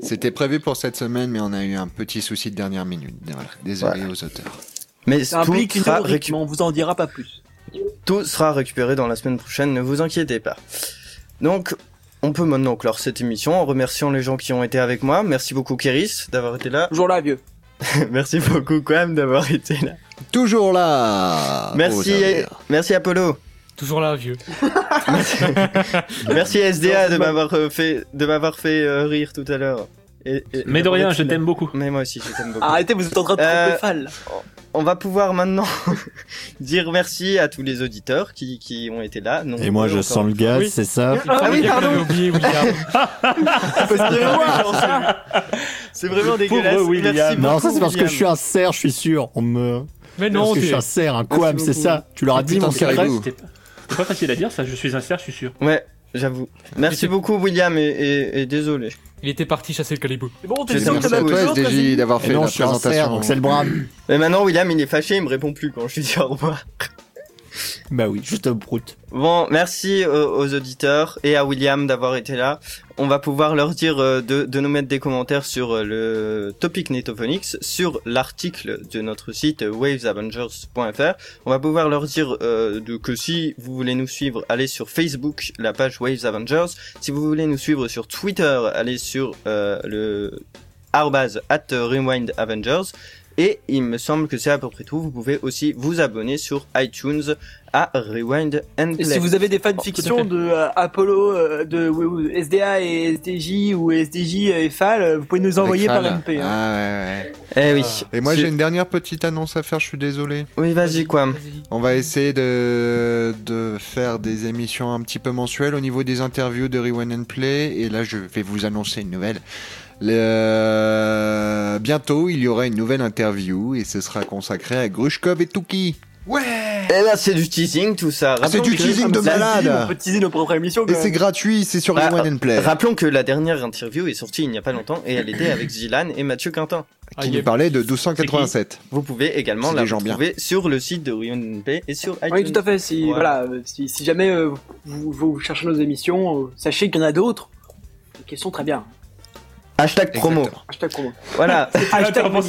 C'était prévu pour cette semaine, mais on a eu un petit souci de dernière minute. Voilà. Désolé voilà. Aux auteurs. Mais ça tout sera récu... mais on vous en dira pas plus. Tout sera récupéré dans la semaine prochaine, ne vous inquiétez pas. Donc, on peut maintenant clore cette émission en remerciant les gens qui ont été avec moi. Merci beaucoup, Keris, d'avoir été là. Toujours là, vieux. Merci beaucoup, Kwam, d'avoir été là. Toujours là. Merci, et... merci Apollo. Toujours là, vieux. Merci S D A de m'avoir fait de m'avoir fait euh, rire tout à l'heure. Et, et, mais de rien, je t'aime beaucoup. Mais moi aussi, je t'aime beaucoup. Arrêtez, vous êtes en train de tromper Fal. On va pouvoir maintenant dire merci à tous les auditeurs qui, qui ont été là. Non, et moi, je sens le gaz, oui. C'est ça. Ah, ah oui, pardon. J'ai oublié William. C'est vraiment dégueulasse. William. Merci non, ça c'est parce William. Que je suis un cerf, je suis sûr. On me. Mais non, parce que je suis un cerf, un Kwam, c'est ça. Tu leur as dit mon secret. C'est pas facile à dire ça. Je suis un cerf, je suis sûr. Ouais. J'avoue. Merci beaucoup William et, et, et désolé. Il était parti chasser le Calibou. C'est bon, t'es sûr que t'as pas S D J d'avoir fait la présentation. Donc c'est le brave. Mais maintenant William il est fâché, il me répond plus quand je lui dis au revoir. Bah oui, juste un prout. Bon, merci aux, aux auditeurs et à William d'avoir été là. On va pouvoir leur dire de, de nous mettre des commentaires sur le topic Netophonix, sur l'article de notre site waves avengers point f r. On va pouvoir leur dire euh, de, que si vous voulez nous suivre, allez sur Facebook, la page Waves Avengers. Si vous voulez nous suivre sur Twitter, allez sur euh, le arrobase at Rewind Avengers. Et il me semble que c'est à peu près tout. Vous pouvez aussi vous abonner sur iTunes à Rewind and Play. Et si vous avez des fanfictions oh, de euh, Apollo, euh, de euh, S D A et S D J ou S D J et Fal, vous pouvez nous envoyer par M P. Hein. Ah, ouais, ouais. Eh oui. Et moi j'ai une dernière petite annonce à faire. Je suis désolé. Oui, vas-y quoi. Vas-y. On va essayer de de faire des émissions un petit peu mensuelles au niveau des interviews de Rewind and Play. Et là, je vais vous annoncer une nouvelle. Le... Bientôt, il y aura une nouvelle interview et ce sera consacré à Grushkov et Tuki. Ouais! Et là, c'est du teasing, tout ça. Ah, c'est du teasing de malade! On peut teaser nos propres émissions. Et c'est gratuit, c'est sur Rewind and Play. Rappelons que la dernière interview est sortie il n'y a pas longtemps et elle était avec Zilan et Mathieu Quintin. Qui nous parlait de mille deux cent quatre-vingt-sept. Vous pouvez également la retrouver sur le site de Rewind and Play et sur iTunes. Oui, tout à fait. Si, voilà. si, si jamais euh, vous, vous cherchez nos émissions, euh, sachez qu'il y en a d'autres qui sont très bien. Hashtag promo. Hashtag promo. Voilà. Hashtag promo.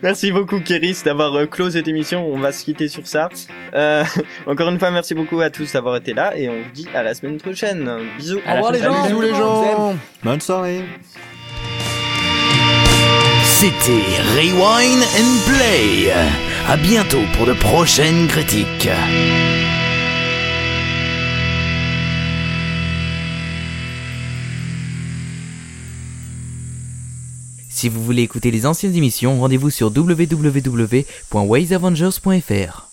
Merci beaucoup Keris d'avoir euh, clos cette émission. On va se quitter sur ça. Euh, encore une fois, merci beaucoup à tous d'avoir été là et on vous dit à la semaine prochaine. Bisous. Au revoir les gens. Bisous les gens. Bonne soirée. C'était Rewind and Play. À bientôt pour de prochaines critiques. Si vous voulez écouter les anciennes émissions, rendez-vous sur w w w point waves avengers point f r.